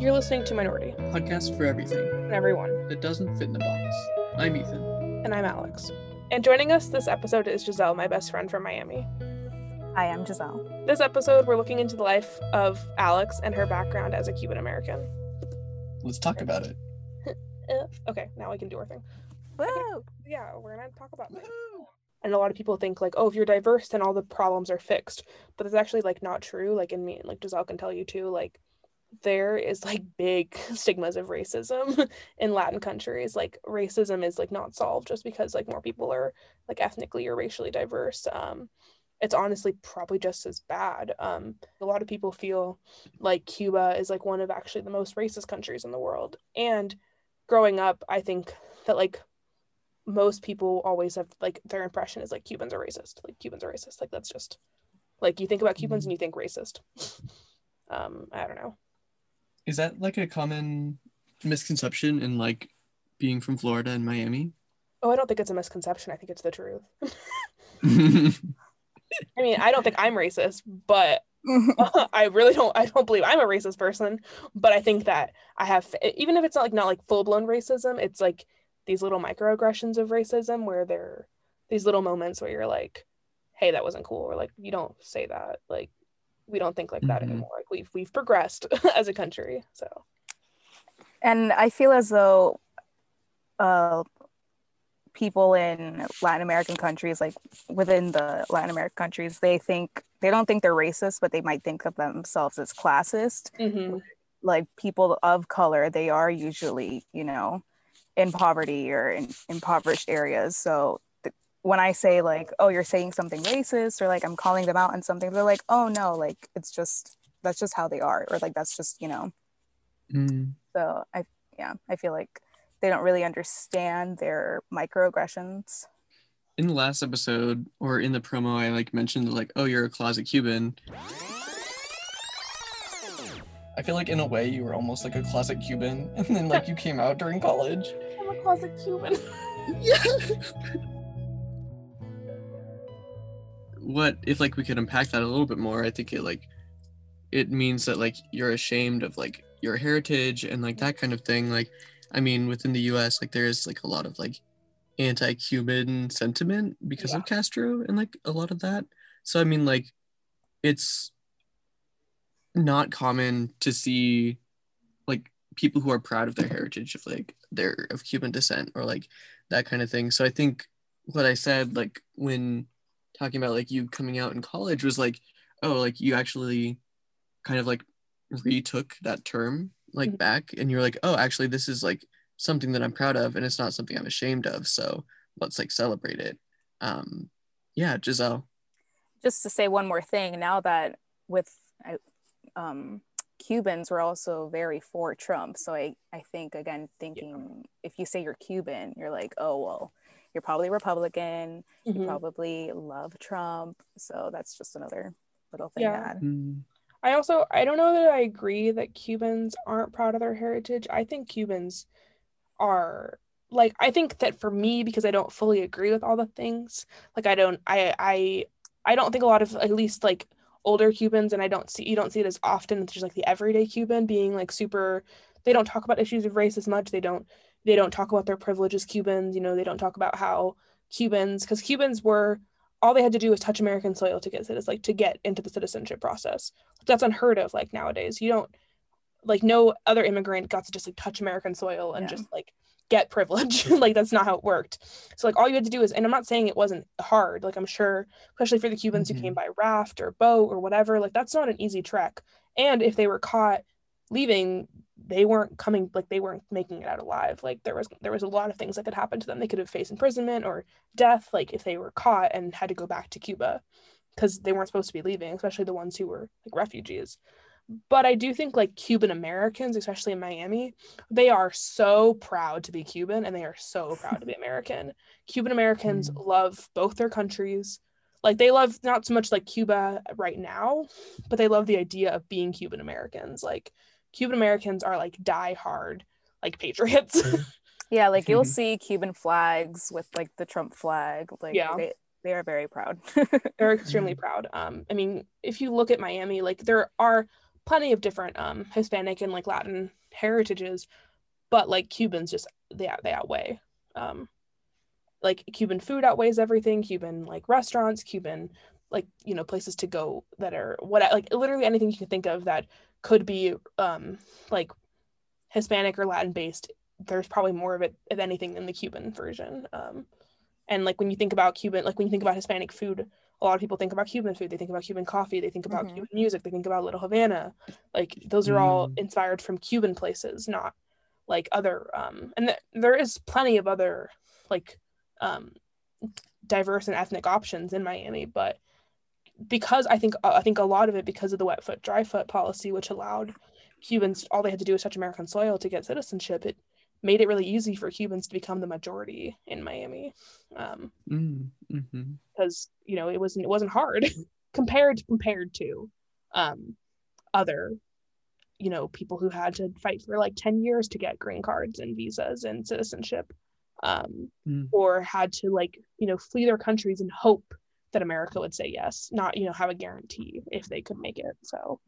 You're listening to Minority Podcast, for everything and everyone that doesn't fit in the box. I'm Ethan. And I'm Alex. And joining us this episode is Giselle, my best friend from Miami. Hi, I'm Giselle. This episode, we're looking into the life of Alex and her background as a Cuban American. Let's talk about it. Okay, now we can do our thing. Woo! Yeah, we're gonna talk about it. And a lot of people think, like, oh, if you're diverse, then all the problems are fixed. But that's actually, like, not true. Like, in me, like, Giselle can tell you, too, like, there is, like, big stigmas of racism in Latin countries. Like, racism is, like, not solved just because, like, more people are, like, ethnically or racially diverse. It's honestly probably just as bad. A lot of people feel like Cuba is, like, one of actually the most racist countries in the world. And growing up, I think that, like, most people always have, like, their impression is, like, Cubans are racist. Like, Cubans are racist. Like, that's just, like, you think about Cubans and you think racist. I don't know. Is that, like, a common misconception in, like, being from Florida and Miami? Oh, I don't think it's a misconception. I think it's the truth. I mean, I don't think I'm racist, but I don't believe I'm a racist person, but I think that I have, even if it's not like full-blown racism, it's, like, these little microaggressions of racism where they're these little moments where you're like, hey, that wasn't cool, or like, you don't say that, like, we don't think like that anymore. Like, we've progressed as a country. So, and I feel as though people in Latin American countries, like within the Latin American countries, they don't think they're racist, but they might think of themselves as classist. Mm-hmm. Like, people of color, they are usually, you know, in poverty or in impoverished areas. So when I say, like, oh, you're saying something racist, or like I'm calling them out on something, they're like, oh no, like, it's just, that's just how they are, or like, that's just, you know. So I feel like they don't really understand their microaggressions. In the last episode, or in the promo, I like mentioned, like, oh, you're a closet Cuban. I feel like in a way you were almost like a closet Cuban, and then like you came out during college. I'm a closet Cuban. Yeah. What if, like, we could unpack that a little bit more? I think it means that, like, you're ashamed of, like, your heritage and, like, that kind of thing. Like, I mean, within the U.S., like, there is, like, a lot of, like, anti-Cuban sentiment because of Castro and, like, a lot of that. So, I mean, like, it's not common to see, like, people who are proud of their heritage, if, like, they're of Cuban descent or, like, that kind of thing. So I think what I said, like, when talking about, like, you coming out in college was, like, oh, like, you actually kind of, like, retook that term, like, back, and you're like, oh, actually, this is, like, something that I'm proud of, and it's not something I'm ashamed of, so let's, like, celebrate it. Yeah, Giselle. Just to say one more thing, now that with Cubans were also very for Trump, so I think, again, thinking if you say you're Cuban, you're like, oh, well, you're probably Republican, you probably love Trump, so that's just another little thing to add. I don't know that I agree that Cubans aren't proud of their heritage. I think Cubans are, like, I think that for me, because I don't fully agree with all the things, like, I don't think a lot of, at least, like, older Cubans, and you don't see it as often, it's just, like, the everyday Cuban being, like, super, they don't talk about issues of race as much, they don't talk about their privilege as Cubans, you know, they don't talk about how Cubans, because Cubans were, all they had to do was touch American soil to get citizens, like, to get into the citizenship process. That's unheard of, like, nowadays. You don't, like, no other immigrant got to just, like, touch American soil and just, like, get privilege. Like, that's not how it worked. So, like, all you had to do is, and I'm not saying it wasn't hard, like, I'm sure, especially for the Cubans who came by raft or boat or whatever, like, that's not an easy trek. And if they were caught leaving, they weren't coming, like, they weren't making it out alive. Like, there was a lot of things that could happen to them. They could have faced imprisonment or death, like, if they were caught and had to go back to Cuba, because they weren't supposed to be leaving, especially the ones who were, like, refugees. But I do think, like, Cuban Americans, especially in Miami, they are so proud to be Cuban, and they are so proud to be American. Cuban Americans love both their countries. Like, they love not so much, like, Cuba right now, but they love the idea of being Cuban Americans. Like, Cuban Americans are, like, die-hard, like, patriots. Yeah, like, you'll see Cuban flags with, like, the Trump flag. Like, they are very proud. They're extremely proud. I mean, if you look at Miami, like, there are plenty of different Hispanic and like Latin heritages, but like Cubans just they outweigh. Like Cuban food outweighs everything. Cuban like restaurants, Cuban like, you know, places to go that are what like literally anything you can think of that could be like Hispanic or Latin based. There's probably more of it, if anything, in the Cuban version. And like when you think about Cuban, like when you think about Hispanic food, a lot of people think about Cuban food. They think about Cuban coffee. They think about Cuban music. They think about Little Havana. Like those are all inspired from Cuban places, not like other. And there is plenty of other like diverse and ethnic options in Miami, but because I think a lot of it because of the wet foot, dry foot policy, which allowed Cubans, all they had to do was touch American soil to get citizenship. It made it really easy for Cubans to become the majority in Miami, because you know it wasn't hard compared to other, you know, people who had to fight for like 10 years to get green cards and visas and citizenship, or had to like, you know, flee their countries and hope that America would say yes, not, you know, have a guarantee if they could make it. So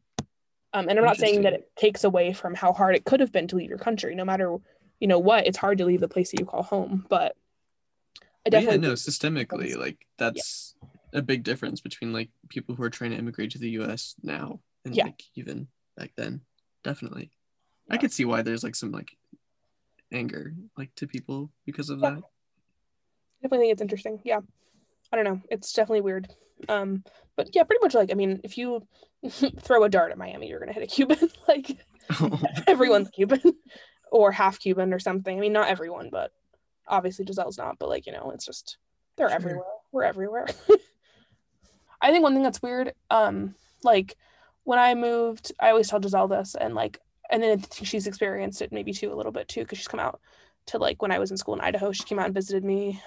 and I'm not saying that it takes away from how hard it could have been to leave your country, no matter, you know, what, it's hard to leave the place that you call home, but I definitely systemically, like that's a big difference between like people who are trying to immigrate to the US now and like even back then. Definitely. I could see why there's like some like anger like to people because of that. I definitely think it's interesting. Yeah. I don't know. It's definitely weird. But yeah, pretty much like, I mean, if you throw a dart at Miami, you're gonna hit a Cuban. Like everyone's Cuban or half Cuban or something. I mean, not everyone, but obviously Giselle's not, but like, you know, it's just they're everywhere. We're everywhere. I think one thing that's weird, like when I moved, I always tell Giselle this, and like, and then she's experienced it maybe too a little bit too, because she's come out to like when I was in school in Idaho, she came out and visited me.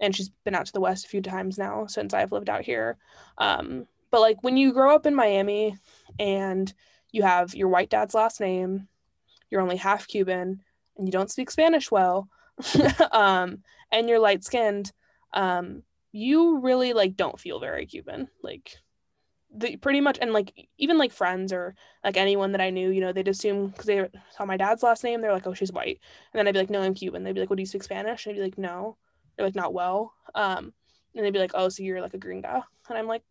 And she's been out to the West a few times now since I've lived out here. But like when you grow up in Miami and you have your white dad's last name, you're only half Cuban and you don't speak Spanish well, and you're light skinned, you really like don't feel very Cuban. Like pretty much, and like even like friends or like anyone that I knew, you know, they'd assume because they saw my dad's last name, they're like, oh, she's white. And then I'd be like, no, I'm Cuban. They'd be like, well, do you speak Spanish? And I'd be like, no. Or like not well, and they'd be like, oh, so you're like a gringa, and I'm like,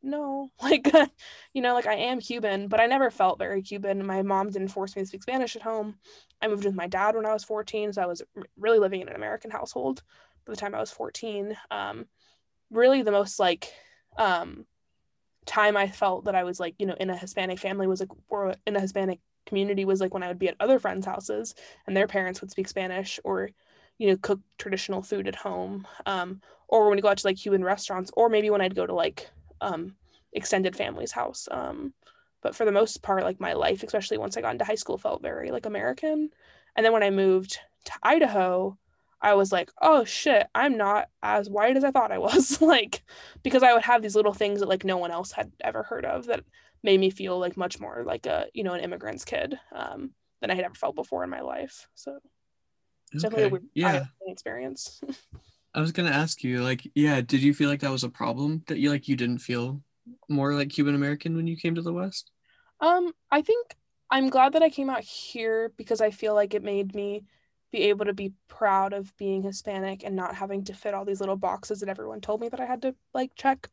no, like you know, like I am Cuban, but I never felt very Cuban. My mom didn't force me to speak Spanish at home. I moved with my dad when I was 14, so I was really living in an American household by the time I was 14. Really the most like time I felt that I was like, you know, in a Hispanic family was like, or in a Hispanic community was like when I would be at other friends' houses and their parents would speak Spanish, or you know, cook traditional food at home, or when you go out to like Cuban restaurants, or maybe when I'd go to like extended family's house. But for the most part, like my life, especially once I got into high school, felt very like American. And then when I moved to Idaho, I was like, oh shit, I'm not as white as I thought I was. Like, because I would have these little things that like no one else had ever heard of that made me feel like much more like a, you know, an immigrant's kid than I had ever felt before in my life. So it's definitely a weird experience. I was gonna ask you, like, did you feel like that was a problem that you like you didn't feel more like Cuban American when you came to the West? I think I'm glad that I came out here because I feel like it made me be able to be proud of being Hispanic and not having to fit all these little boxes that everyone told me that I had to like check.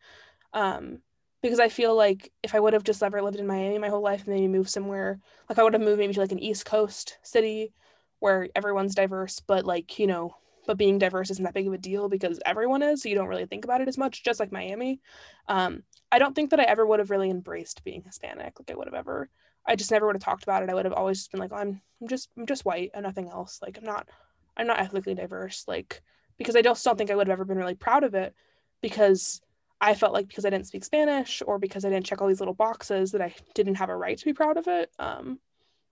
Because I feel like if I would have just ever lived in Miami my whole life and maybe moved somewhere, like I would have moved maybe to like an East Coast city where everyone's diverse, but like, you know, but being diverse isn't that big of a deal because everyone is, so you don't really think about it as much, just like Miami. I don't think that I ever would have really embraced being Hispanic. Like I would have ever, I just never would have talked about it. I would have always just been like, I'm just white and nothing else. Like I'm not ethnically diverse. Like, because I just don't think I would have ever been really proud of it because I felt like because I didn't speak Spanish or because I didn't check all these little boxes that I didn't have a right to be proud of it.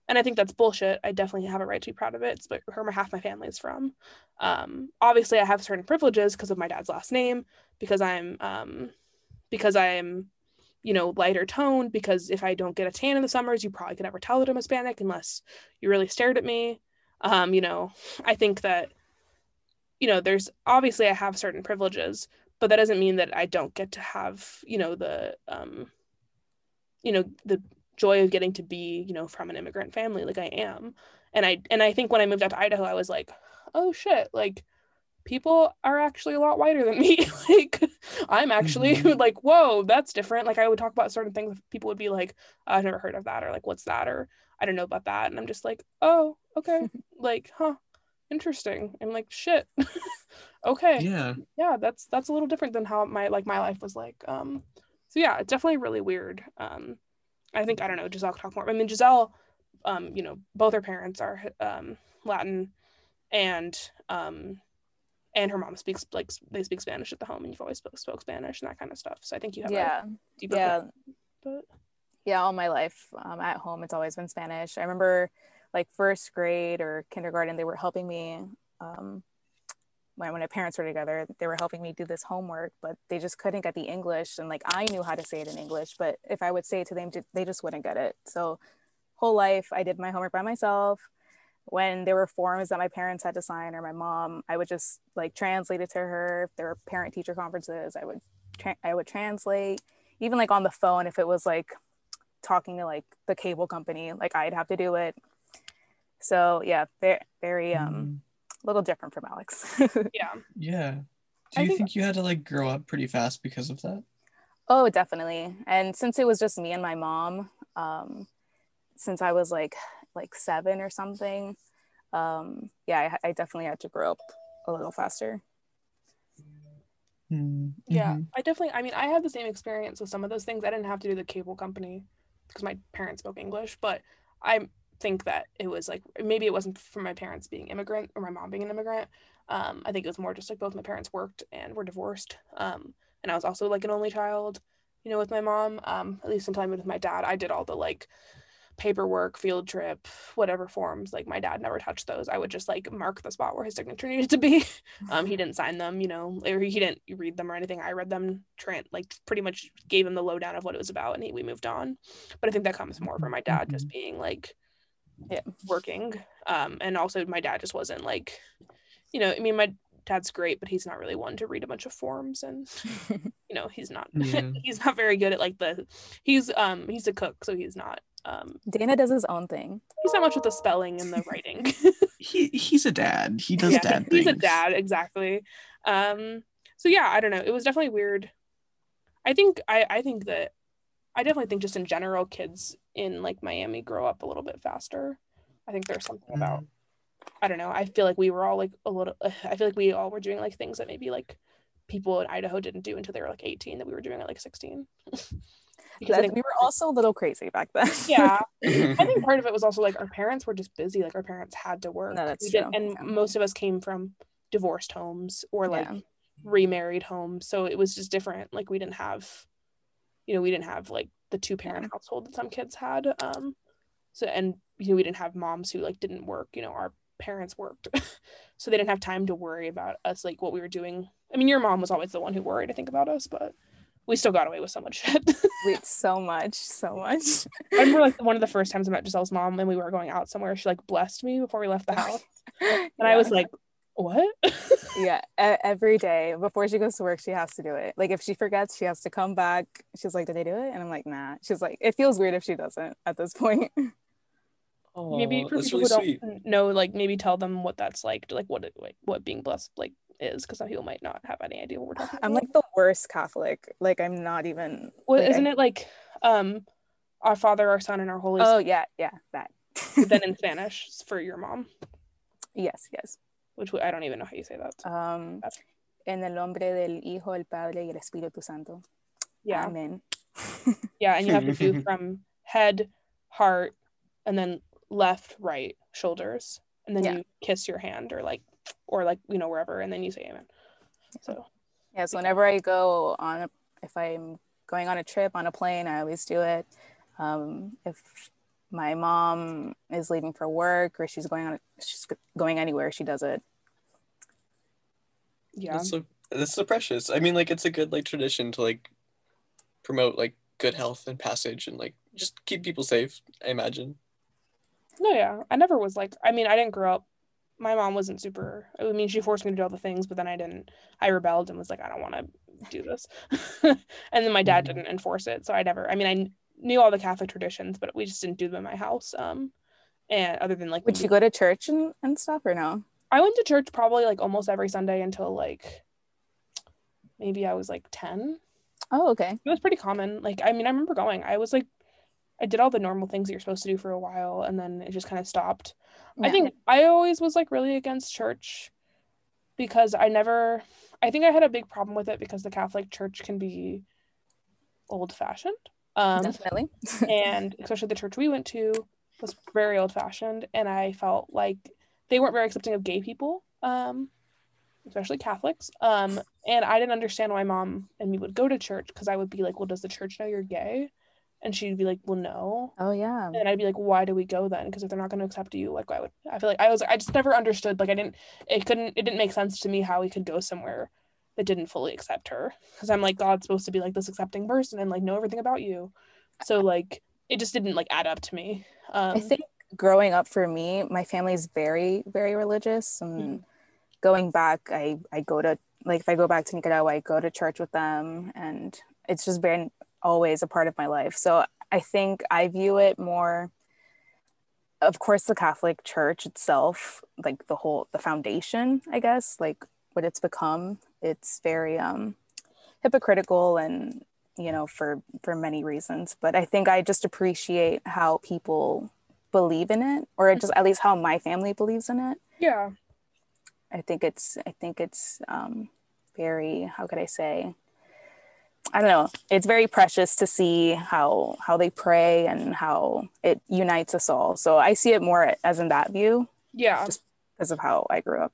And I think that's bullshit. I definitely have a right to be proud of it. It's where half my family is from. Obviously, I have certain privileges because of my dad's last name, because I'm, you know, lighter toned, because if I don't get a tan in the summers, you probably could never tell that I'm Hispanic unless you really stared at me. You know, I think that, you know, there's obviously I have certain privileges, but that doesn't mean that I don't get to have, you know, the joy of getting to be, you know, from an immigrant family like I am. And I think when I moved out to Idaho, I was like, oh shit, like people are actually a lot whiter than me. Like I'm actually like, whoa, that's different. Like I would talk about certain things, people would be like, I've never heard of that, or like, what's that, or I don't know about that. And I'm just like, oh, okay. Like, huh, interesting. I'm like, shit. Okay. Yeah, that's a little different than how my life was like. So yeah, it's definitely really weird. I think, I don't know, Giselle could talk more. I mean, Giselle, you know, both her parents are Latin, and her mom speaks, like, they speak Spanish at the home, and you've always spoke Spanish and that kind of stuff. So I think you have a deeper connection. But yeah, all my life at home, it's always been Spanish. I remember, like, first grade or kindergarten, they were helping me, when my parents were together, they were helping me do this homework, but they just couldn't get the English. And like, I knew how to say it in English, but if I would say it to them, they just wouldn't get it. So whole life, I did my homework by myself. When there were forms that my parents had to sign, or my mom, I would just like translate it to her. If there were parent teacher conferences, I would translate. Even like on the phone, if it was like talking to like the cable company, like I'd have to do it. So yeah, very little different from Alex. yeah Do you think you had to like grow up pretty fast because of that? Oh, definitely. And since it was just me and my mom, since I was like 7 or something, I definitely had to grow up a little faster. Mm-hmm. Yeah, I had the same experience with some of those things. I didn't have to do the cable company because my parents spoke English, but I think that it was like, maybe it wasn't from my parents being immigrant or my mom being an immigrant. I think it was more just like both my parents worked and were divorced, and I was also like an only child, you know, with my mom. At least until I moved with my dad, I did all the like paperwork, field trip, whatever forms, like my dad never touched those. I would just like mark the spot where his signature needed to be. He didn't sign them, you know, or he didn't read them or anything. I read them. Trent like pretty much gave him the lowdown of what it was about, and we moved on. But I think that comes more from my dad just being like, yeah, working, and also my dad just wasn't like, you know, I mean, my dad's great, but he's not really one to read a bunch of forms, and you know, he's not he's not very good at like the, he's a cook, so he's not Dana does his own thing. He's not much with the spelling and the writing. he's a dad. He does dad things. He's a dad, exactly. So yeah, I don't know. It was definitely weird. I definitely think just in general, kids in like Miami grow up a little bit faster. I think there's something about, I don't know. I feel like we were all like we all were doing like things that maybe like people in Idaho didn't do until they were like 18 that we were doing at like 16. Because I think we were also a little crazy back then. Yeah. I think part of it was also like our parents were just busy. Like our parents had to work. No, that's true. And most of us came from divorced homes or like remarried homes. So it was just different. Like we didn't have, you know, like the two-parent household that some kids had. So, and you know, we didn't have moms who like didn't work, you know, our parents worked. So they didn't have time to worry about us, like what we were doing. I mean, your mom was always the one who worried, I think, about us, but we still got away with so much shit. so much. I remember like one of the first times I met Giselle's mom, and we were going out somewhere, she like blessed me before we left the house. And I was like, what? Yeah, every day before she goes to work, she has to do it. Like if she forgets, she has to come back. She's like, did I do it? And I'm like, nah. She's like, it feels weird if she doesn't at this point. Oh, maybe for people who don't know, like maybe tell them what that's like what being blessed like is, because some people might not have any idea what we're talking about. I'm like the worst Catholic. Like I'm not even. Well, like, isn't it like, our Father, our Son, and our Holy Spirit? Oh yeah, that. Then in Spanish for your mom. Yes. Which I don't even know how you say that. En el nombre del Hijo, el Padre, y el Espíritu Santo. Yeah. Amen. Yeah, and you have to do from head, heart, and then left, right, shoulders, and then you kiss your hand or like you know, wherever, and then you say amen. So whenever I go on if I'm going on a trip on a plane, I always do it. If my mom is leaving for work or she's going anywhere, she does it. Yeah, that's so precious. I mean, like, it's a good like tradition to like promote like good health and passage and like just keep people safe, I imagine. No, yeah, I never was like, I mean, I didn't grow up, my mom wasn't super, I mean, she forced me to do all the things, but then I rebelled and was like, I don't want to do this. And then my dad didn't enforce it, so I never, I mean, I knew all the Catholic traditions, but we just didn't do them in my house. And other than like, would you go to church and stuff or no? I went to church probably like almost every Sunday until like maybe I was like 10. Oh, okay. It was pretty common. Like, I mean, I remember going. I was like, I did all the normal things that you're supposed to do for a while, and then it just kind of stopped. Yeah. I think I always was like really against church because I think I had a big problem with it because the Catholic Church can be old-fashioned. Definitely. And especially the church we went to was very old-fashioned, and I felt like they weren't very accepting of gay people, especially Catholics. And I didn't understand why mom and me would go to church because I would be like, well, does the church know you're gay? And she'd be like, well, no. Oh, yeah. And I'd be like, why do we go then? Because if they're not going to accept you, like, why would I feel like I just never understood. Like, it didn't make sense to me how we could go somewhere that didn't fully accept her. Because I'm like, God's supposed to be like this accepting person and like know everything about you. So, like, it just didn't like add up to me. I think growing up for me, my family is very, very religious. And going back, I go to, like, if I go back to Nicaragua, I go to church with them. And it's just been always a part of my life. So I think I view it more, of course, the Catholic Church itself, like the foundation, I guess, like what it's become. It's very hypocritical and, you know, for many reasons. But I think I just appreciate how people believe in it, or just at least how my family believes in it. Yeah. I think it's very, how could I say? I don't know. It's very precious to see how they pray and how it unites us all. So I see it more as in that view. Yeah. Just because of how I grew up.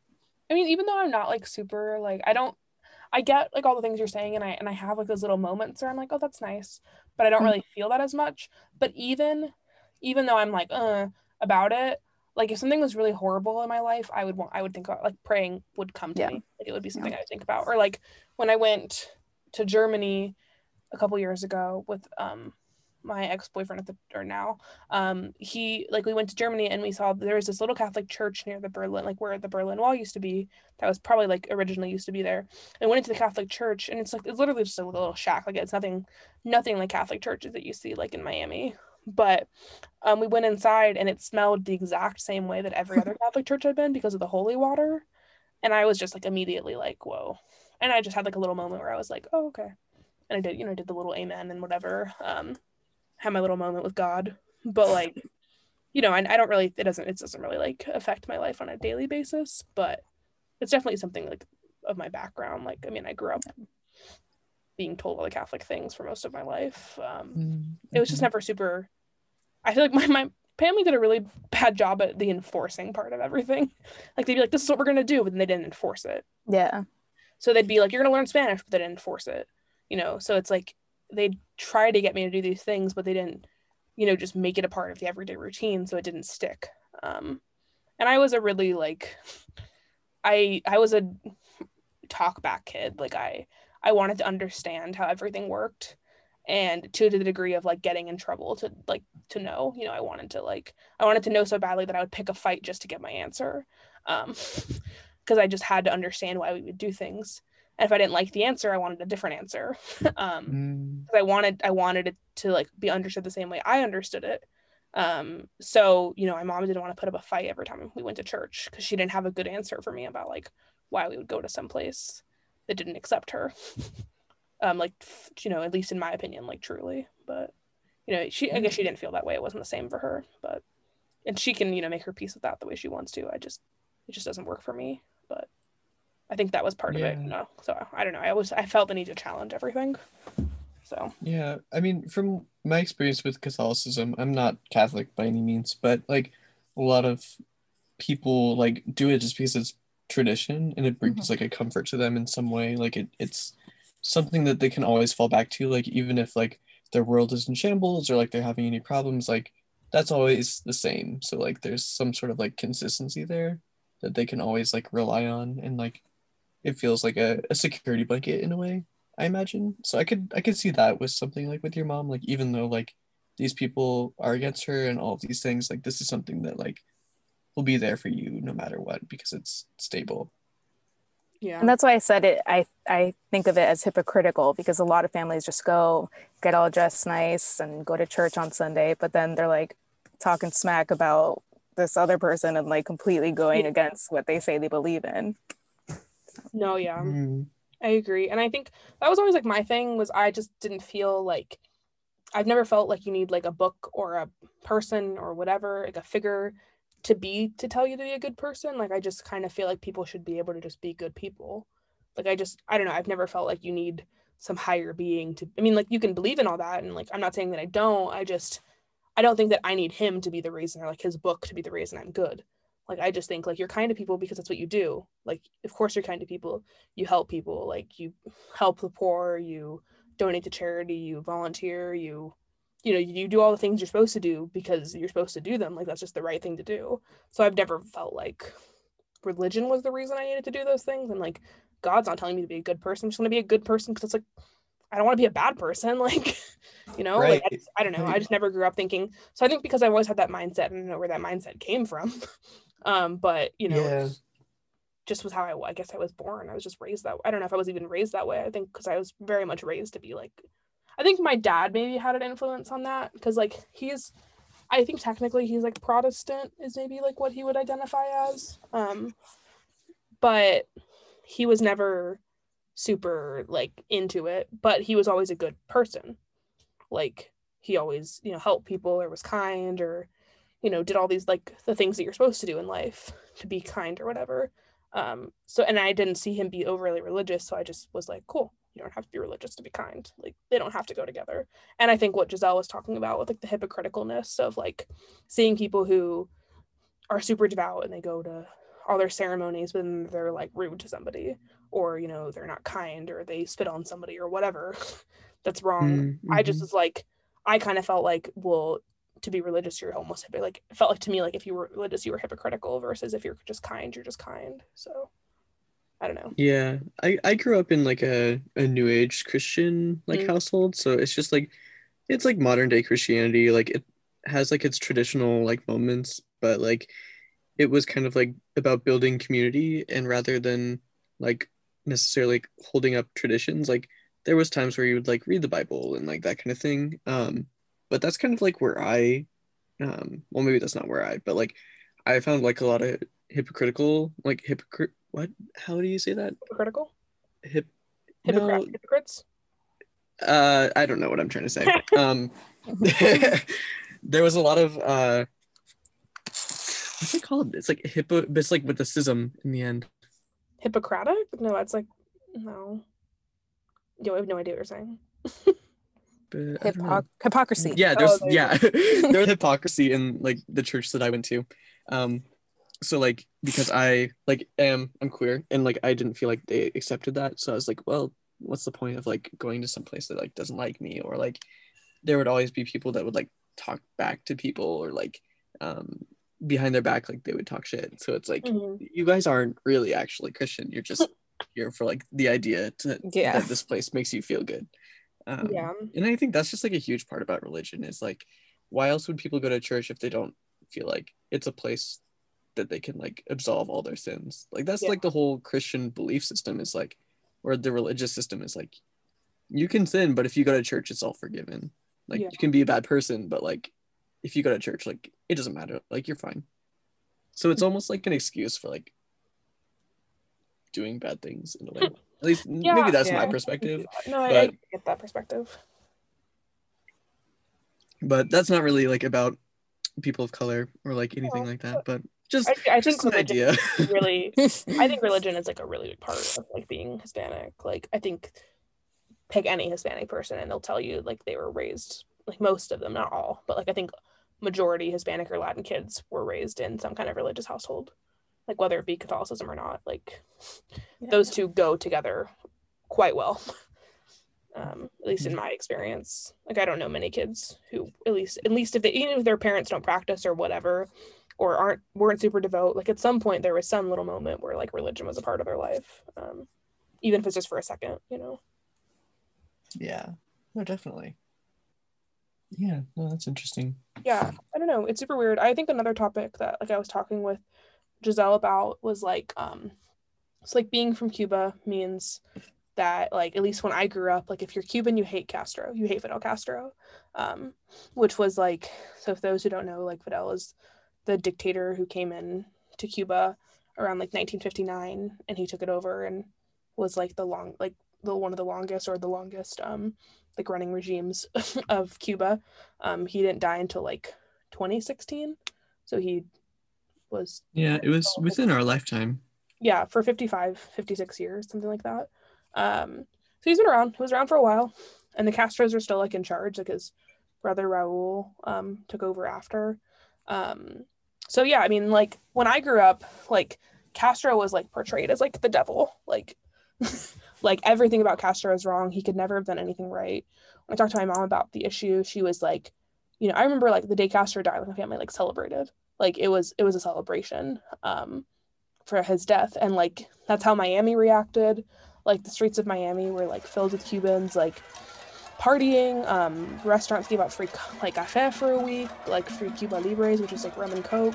I mean, even though I'm not like super, like, I get like all the things you're saying, and I have like those little moments where I'm like, oh, that's nice. But I don't really feel that as much. But even though I'm like, about it, like if something was really horrible in my life, I would think about, like, praying would come to me. Like, it would be something I would think about. Or like when I went to Germany a couple years ago with my ex-boyfriend he, like, we went to Germany and we saw there was this little Catholic church near the Berlin, like where the Berlin Wall used to be, that was probably like originally used to be there, and went into the Catholic church, and it's like, it's literally just a little shack, like it's nothing like Catholic churches that you see like in Miami, but we went inside and it smelled the exact same way that every other Catholic church had been because of the holy water, and I was just like immediately like, whoa. And I just had like a little moment where I was like, oh, okay. And I did, you know, the little amen and whatever. Had my little moment with God. But like, you know, and I don't really, it doesn't really like affect my life on a daily basis, but it's definitely something like of my background. Like, I mean, I grew up being told all the Catholic things for most of my life. It was just never super, I feel like my family did a really bad job at the enforcing part of everything. Like they'd be like, this is what we're going to do, but then they didn't enforce it. Yeah. So they'd be like, you're going to learn Spanish, but they didn't force it, you know? So it's like, they'd try to get me to do these things, but they didn't, you know, just make it a part of the everyday routine. So it didn't stick. And I was a really like, I was a talk back kid. Like I wanted to understand how everything worked, and to the degree of like getting in trouble to like, to know, you know, I wanted to know so badly that I would pick a fight just to get my answer. Because I just had to understand why we would do things, and if I didn't like the answer, I wanted a different answer. Because I wanted it to like be understood the same way I understood it. So you know, my mom didn't want to put up a fight every time we went to church because she didn't have a good answer for me about like why we would go to some place that didn't accept her. Like, you know, at least in my opinion, like truly. But you know, I guess she didn't feel that way. It wasn't the same for her. But and she can, you know, make her peace with that the way she wants to. It just doesn't work for me. But I think that was part of it, you know? So I don't know. I felt the need to challenge everything. So yeah, I mean, from my experience with Catholicism, I'm not Catholic by any means, but like a lot of people like do it just because it's tradition and it brings like a comfort to them in some way. Like it's something that they can always fall back to. Like even if like their world is in shambles or like they're having any problems, like that's always the same. So like there's some sort of like consistency there that they can always like rely on, and like it feels like a security blanket in a way, I imagine. So I could see that with something like with your mom, like even though like these people are against her and all of these things, like this is something that like will be there for you no matter what because it's stable. Yeah. And that's why I said it, I think of it as hypocritical, because a lot of families just go get all dressed nice and go to church on Sunday, but then they're like talking smack about this other person and like completely going against what they say they believe in. No, yeah. Mm. I agree. And I think that was always like my thing, was I just didn't feel like, I've never felt like you need like a book or a person or whatever, like a figure to tell you to be a good person. Like I just kind of feel like people should be able to just be good people. Like I don't know, I've never felt like you need some higher being to, I mean, like you can believe in all that, and like I'm not saying that I don't, I don't think that I need him to be the reason, or like his book to be the reason I'm good. Like I just think like you're kind to people because that's what you do. Like of course you're kind to people, you help people, like you help the poor, you donate to charity, you volunteer, you know, you do all the things you're supposed to do because you're supposed to do them. Like that's just the right thing to do. So I've never felt like religion was the reason I needed to do those things. And like God's not telling me to be a good person. I'm just gonna be a good person because it's like I don't want to be a bad person, like, you know, right. Like I don't know, I just never grew up thinking. So I think because I've always had that mindset, I don't know where that mindset came from. But you know, yeah. Just was how I guess I was born. I was just raised that way. I don't know if I was even raised that way. I think because I was very much raised to be like, I think my dad maybe had an influence on that, because like I think technically he's like Protestant is maybe like what he would identify as. But he was never super like into it, but he was always a good person. Like he always, you know, helped people or was kind, or you know, did all these like the things that you're supposed to do in life to be kind or whatever. So, and I didn't see him be overly religious, so I just was like, cool, you don't have to be religious to be kind. Like they don't have to go together. And I think what Giselle was talking about with like the hypocriticalness of like seeing people who are super devout and they go to all their ceremonies, but then they're like rude to somebody, or you know, they're not kind, or they spit on somebody or whatever that's wrong. Mm-hmm. I just was like, I kind of felt like, well, to be religious you're almost like, it felt like to me like if you were religious you were hypocritical, versus if you're just kind. So I don't know. Yeah, I grew up in like a new age Christian like household, so it's just like, it's like modern day Christianity, like it has like its traditional like moments, but like it was kind of like about building community, and rather than like necessarily like, holding up traditions, like there was times where you would like read the Bible and like that kind of thing. But that's kind of like where I, well, maybe that's not where I, but like I found like a lot of hypocrites. I don't know what I'm trying to say. There was a lot of, what's it called? It's like it's like with the schism in the end. Hippocratic? No, that's like, no. Yo, I have no idea what you're saying. Hypocrisy. Yeah, there was hypocrisy in like the church that I went to. So like, because I like I'm queer, and like I didn't feel like they accepted that, so I was like, well, what's the point of like going to some place that like doesn't like me? Or like there would always be people that would like talk back to people, or like behind their back like they would talk shit. So it's like, you guys aren't really actually Christian, you're just here for like the idea that this place makes you feel good. And I think that's just like a huge part about religion, is like, why else would people go to church if they don't feel like it's a place that they can like absolve all their sins? Like that's like the whole Christian belief system is like, or the religious system is like, you can sin, but if you go to church it's all forgiven. Like you can be a bad person, but like if you go to church, like it doesn't matter, like you're fine. So it's almost like an excuse for like doing bad things in a way. At least maybe that's my perspective. No, I get that perspective. But that's not really like about people of color or like anything like that. But just I think an idea. Really, I think religion is like a really big part of like being Hispanic. Like I think pick any Hispanic person and they'll tell you like they were raised, like most of them, not all, but like I think majority Hispanic or Latin kids were raised in some kind of religious household. Like whether it be Catholicism or not, like those two go together quite well, at least in my experience. Like I don't know many kids who at least if they, even if their parents don't practice or whatever, or weren't super devout, like at some point there was some little moment where like religion was a part of their life, even if it's just for a second, you know. Yeah, no, definitely. Yeah, no, that's interesting. Yeah, I don't know, it's super weird. I think another topic that like I was talking with Giselle about was like it's like being from Cuba means that, like, at least when I grew up, like, if you're Cuban, you hate Castro, you hate Fidel Castro, which was like, so for those who don't know, like, Fidel is the dictator who came in to Cuba around like 1959, and he took it over and was like the longest like running regimes of Cuba. He didn't die until like 2016, so he was it was within our lifetime, for 56 years, something like that. So he's been around. He was around for a while, and the Castros are still like in charge. Like, his brother Raul took over after. So yeah, I mean, like, when I grew up, like, Castro was like portrayed as like the devil, like like everything about Castro is wrong. He could never have done anything right. When I talked to my mom about the issue, she was like, you know, I remember like the day Castro died, when my family like celebrated, like it was a celebration for his death, and like that's how Miami reacted. Like, the streets of Miami were like filled with Cubans, like partying. Restaurants gave out free like café for a week, like free Cuba Libres, which is like rum and coke.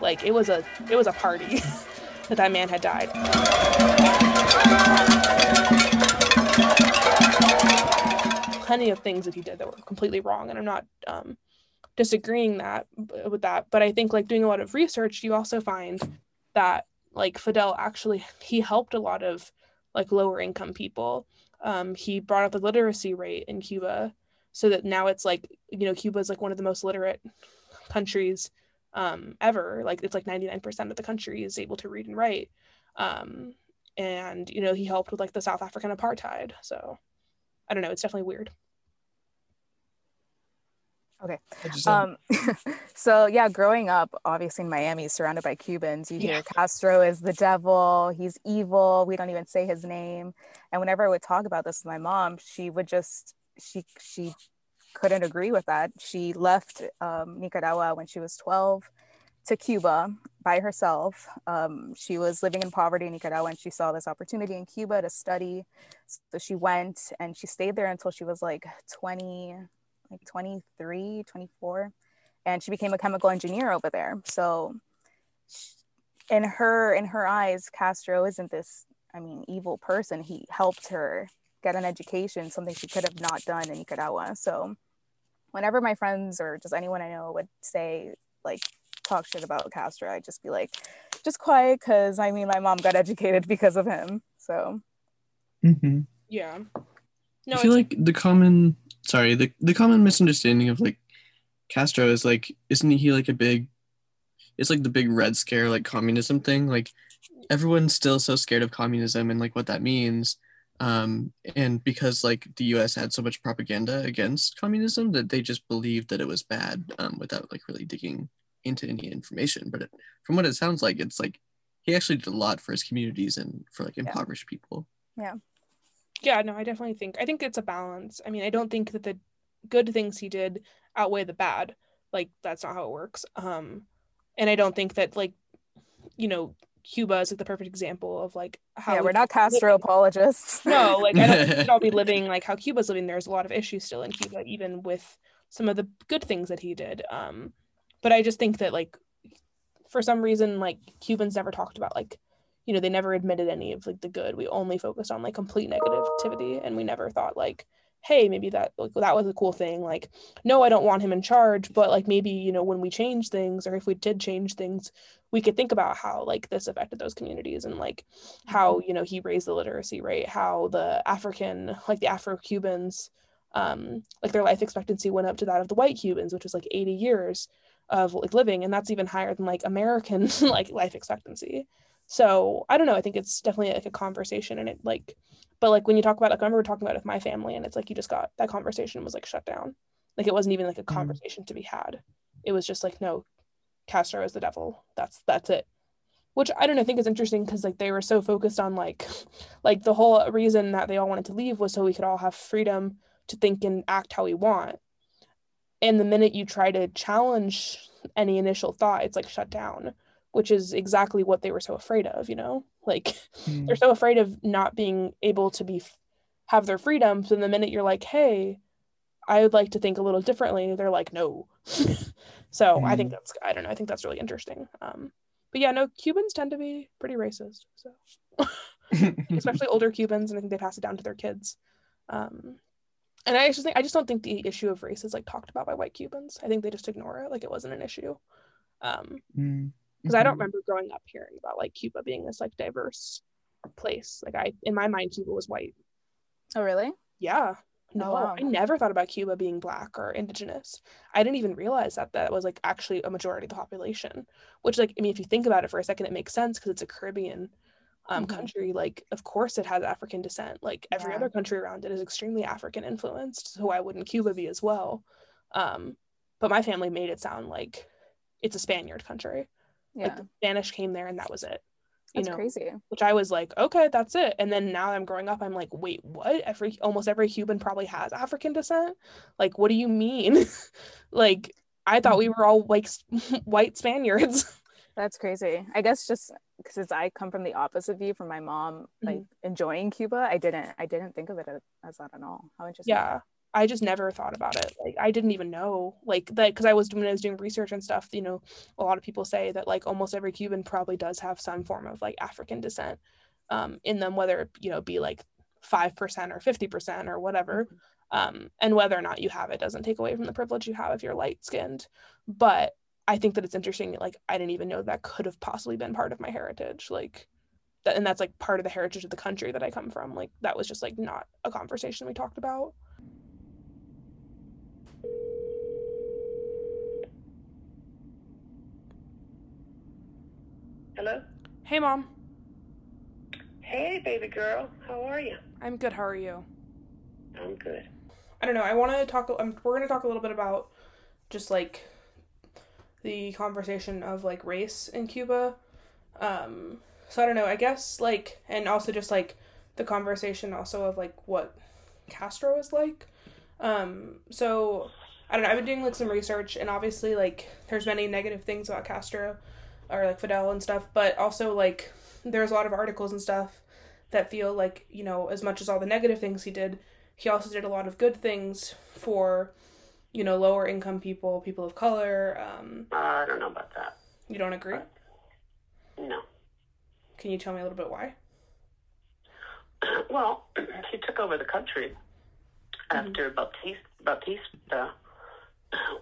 Like, it was a party that that man had died. Plenty of things that he did that were completely wrong, and I'm not disagreeing with that. But I think, like, doing a lot of research, you also find that, like, Fidel actually, he helped a lot of like lower income people. He brought up the literacy rate in Cuba, so that now it's like, you know, Cuba is like one of the most literate countries ever. Like, it's like 99% of the country is able to read and write. And, you know, he helped with like the South African apartheid. So I don't know, it's definitely weird. Okay. So yeah, growing up, obviously in Miami, surrounded by Cubans, you hear Castro is the devil, he's evil, we don't even say his name. And whenever I would talk about this with my mom, she would just, she couldn't agree with that. She left Nicaragua when she was 12 to Cuba by herself. She was living in poverty in Nicaragua, and she saw this opportunity in Cuba to study. So she went, and she stayed there until she was like 23, 24, and she became a chemical engineer over there. So in her eyes, Castro isn't this, I mean, evil person. He helped her get an education, something she could have not done in Nicaragua. So whenever my friends or just anyone I know would say, like, talk shit about Castro, I'd just be like, just quiet, because, I mean, my mom got educated because of him. So yeah. No, I feel like the common misunderstanding of, like, Castro is, like, isn't he, like, it's, like, the big Red Scare, like, communism thing. Like, everyone's still so scared of communism and, like, what that means. And because, like, the U.S. had so much propaganda against communism that they just believed that it was bad, without, like, really digging into any information. But from what it sounds like, it's, like, he actually did a lot for his communities and for, like, impoverished people. Yeah. Yeah, no, I think it's a balance. I mean, I don't think that the good things he did outweigh the bad. Like, that's not how it works. And I don't think that, like, you know, Cuba is like the perfect example of, like, how we're not Castro apologists. No, like, I don't think we should all be living like how Cuba's living. There's a lot of issues still in Cuba, even with some of the good things that he did. But I just think that, like, for some reason, like, Cubans never talked about, like, you know, they never admitted any of, like, the good. We only focused on, like, complete negativity, and we never thought, like, hey, maybe that, like, that was a cool thing. Like, no, I don't want him in charge, but, like, maybe, you know, when we change things, or if we did change things, we could think about how, like, this affected those communities, and, like, how, you know, he raised the literacy rate, how the Afro-Cubans, like, their life expectancy went up to that of the white Cubans, which was, like, 80 years of, like, living, and that's even higher than, like, American, like, life expectancy. So I don't know. I think it's definitely like a conversation, and it, like, but, like, when you talk about, like, I remember talking about it with my family, and it's like, you just got that conversation was, like, shut down. Like, it wasn't even like a conversation to be had. It was just like, no, Castro is the devil. That's it. Which I don't know. I think is interesting, because, like, they were so focused on, like the whole reason that they all wanted to leave was so we could all have freedom to think and act how we want. And the minute you try to challenge any initial thought, it's like shut down, which is exactly what they were so afraid of, you know? Like, they're so afraid of not being able to have their freedom. So the minute you're like, hey, I would like to think a little differently, they're like, no. So I think that's really interesting. But yeah, no, Cubans tend to be pretty racist, so especially older Cubans, and I think they pass it down to their kids. And I just don't think the issue of race is like talked about by white Cubans. I think they just ignore it, like it wasn't an issue. Because I don't remember growing up hearing about like Cuba being this like diverse place. Like in my mind, Cuba was white. Oh really? Yeah. No, oh, wow. I never thought about Cuba being Black or indigenous. I didn't even realize that was like actually a majority of the population, which, like, I mean, if you think about it for a second, it makes sense because it's a Caribbean country. Like, of course it has African descent. Like every other country around it is extremely African influenced. So why wouldn't Cuba be as well? But my family made it sound like it's a Spaniard country. Yeah. Like the Spanish came there and that was it. That's crazy. Which I was like, okay, that's it. And then now I'm growing up, I'm like, wait, what? Almost every Cuban probably has African descent? Like, what do you mean? Like, I thought we were all like white Spaniards. That's crazy. I guess just because I come from the opposite view from my mom, like enjoying Cuba, I didn't think of it as that at all. How interesting. Yeah. I just never thought about it. Like, I didn't even know, like, that, because when I was doing research and stuff, you know, a lot of people say that, like, almost every Cuban probably does have some form of, like, African descent in them, whether it, you know, be, like, 5% or 50% or whatever, and whether or not you have it doesn't take away from the privilege you have if you're light-skinned, but I think that it's interesting, like, I didn't even know that could have possibly been part of my heritage, like, that, and that's, like, part of the heritage of the country that I come from, like, that was just, like, not a conversation we talked about. Hello? Hey, Mom. Hey, baby girl. How are you? I'm good. How are you? I'm good. I don't know. I want to talk... we're going to talk a little bit about just, like, the conversation of, like, race in Cuba. So, I don't know. I guess, like... And also just, like, the conversation also of, like, what Castro is like. So, I don't know. I've been doing, like, some research, and obviously, like, there's many negative things about Castro, or like Fidel and stuff, but also like there's a lot of articles and stuff that feel like, you know, as much as all the negative things he did, he also did a lot of good things for, you know, lower income people, people of color. I don't know about that. You don't agree? No. Can you tell me a little bit why? Well, he took over the country after Bautista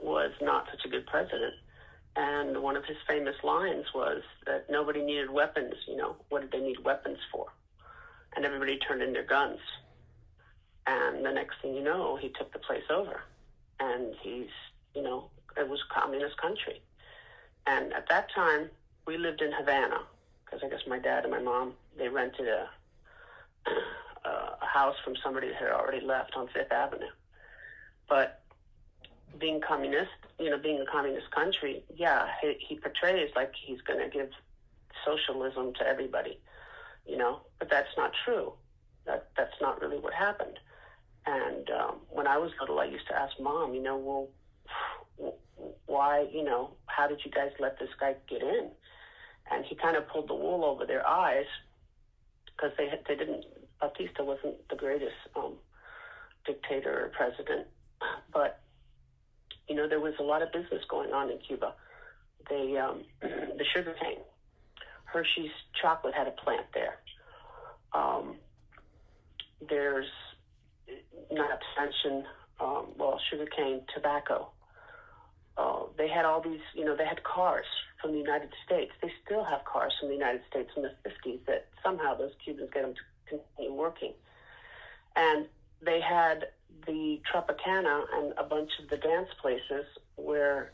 was not such a good president. And one of his famous lines was that nobody needed weapons. You know, what did they need weapons for? And everybody turned in their guns. And the next thing you know, he took the place over. And he's, you know, it was a communist country. And at that time, we lived in Havana, because I guess my dad and my mom, they rented a house from somebody that had already left on Fifth Avenue. But being communist, you know, being a communist country, yeah, he portrays like he's going to give socialism to everybody, you know, but that's not true. That's not really what happened. And when I was little, I used to ask Mom, you know, well, why, you know, how did you guys let this guy get in? And he kind of pulled the wool over their eyes because they didn't, Bautista wasn't the greatest dictator or president, but you know, there was a lot of business going on in Cuba. They, the sugar cane, Hershey's chocolate had a plant there. There's not to mention, sugar cane, tobacco. They had all these, you know, they had cars from the United States. They still have cars from the United States in the 50s that somehow those Cubans get them to continue working. And they had the Tropicana and a bunch of the dance places where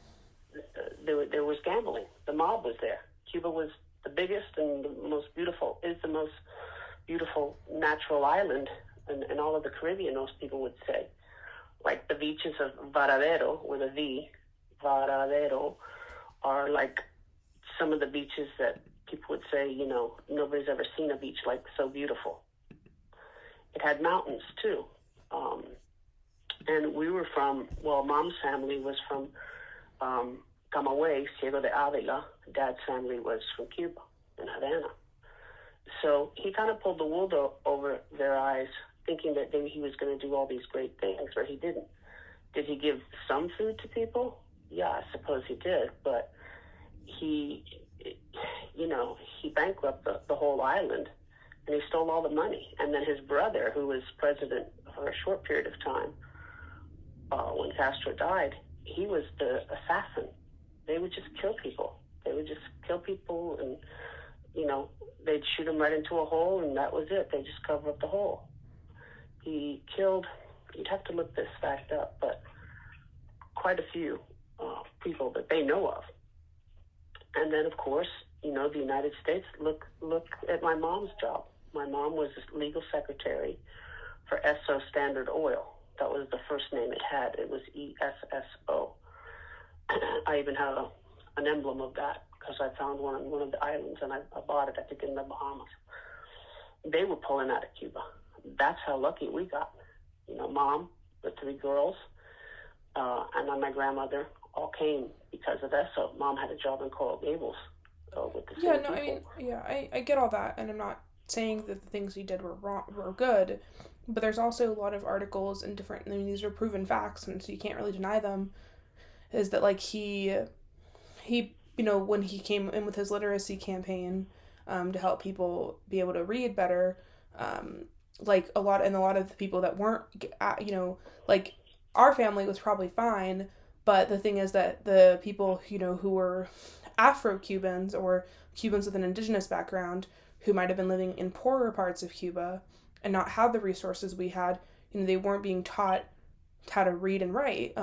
there was gambling. The mob was there. Cuba was the biggest and the most beautiful natural island in all of the Caribbean, most people would say. Like the beaches of Varadero, with a V, Varadero, are like some of the beaches that people would say, you know, nobody's ever seen a beach like so beautiful. It had mountains, too. And we were from, Mom's family was from Camaway, Ciego de Ávila. Dad's family was from Cuba, in Havana. So he kind of pulled the wool over their eyes, thinking that he was going to do all these great things, but he didn't. Did he give some food to people? Yeah, I suppose he did, but he you know, he bankrupted the whole island, and he stole all the money. And then his brother, who was president for a short period of time, when Castro died, he was the assassin. They would just kill people. They would just kill people, and, you know, they'd shoot him right into a hole, and that was it. They just cover up the hole. He killed, you'd have to look this fact up, but quite a few people that they know of. And then, of course, you know, the United States, look at my mom's job. My mom was legal secretary for ESSO Standard Oil. That was the first name it had. It was ESSO. I even had an emblem of that because I found one on one of the islands, and I bought it, I think, in the Bahamas. They were pulling out of Cuba. That's how lucky we got. You know, Mom, the three girls, and then my grandmother all came because of that. So Mom had a job in Coral Gables with the same people. I get all that, and I'm not saying that the things we did were wrong, were good, but there's also a lot of articles and different, I mean, these are proven facts, and so you can't really deny them, is that, like, he, you know, when he came in with his literacy campaign to help people be able to read better, like, a lot of the people that weren't, you know, like, our family was probably fine, but the thing is that the people, you know, who were Afro-Cubans or Cubans with an indigenous background who might have been living in poorer parts of Cuba and not had the resources we had, you know, they weren't being taught how to read and write.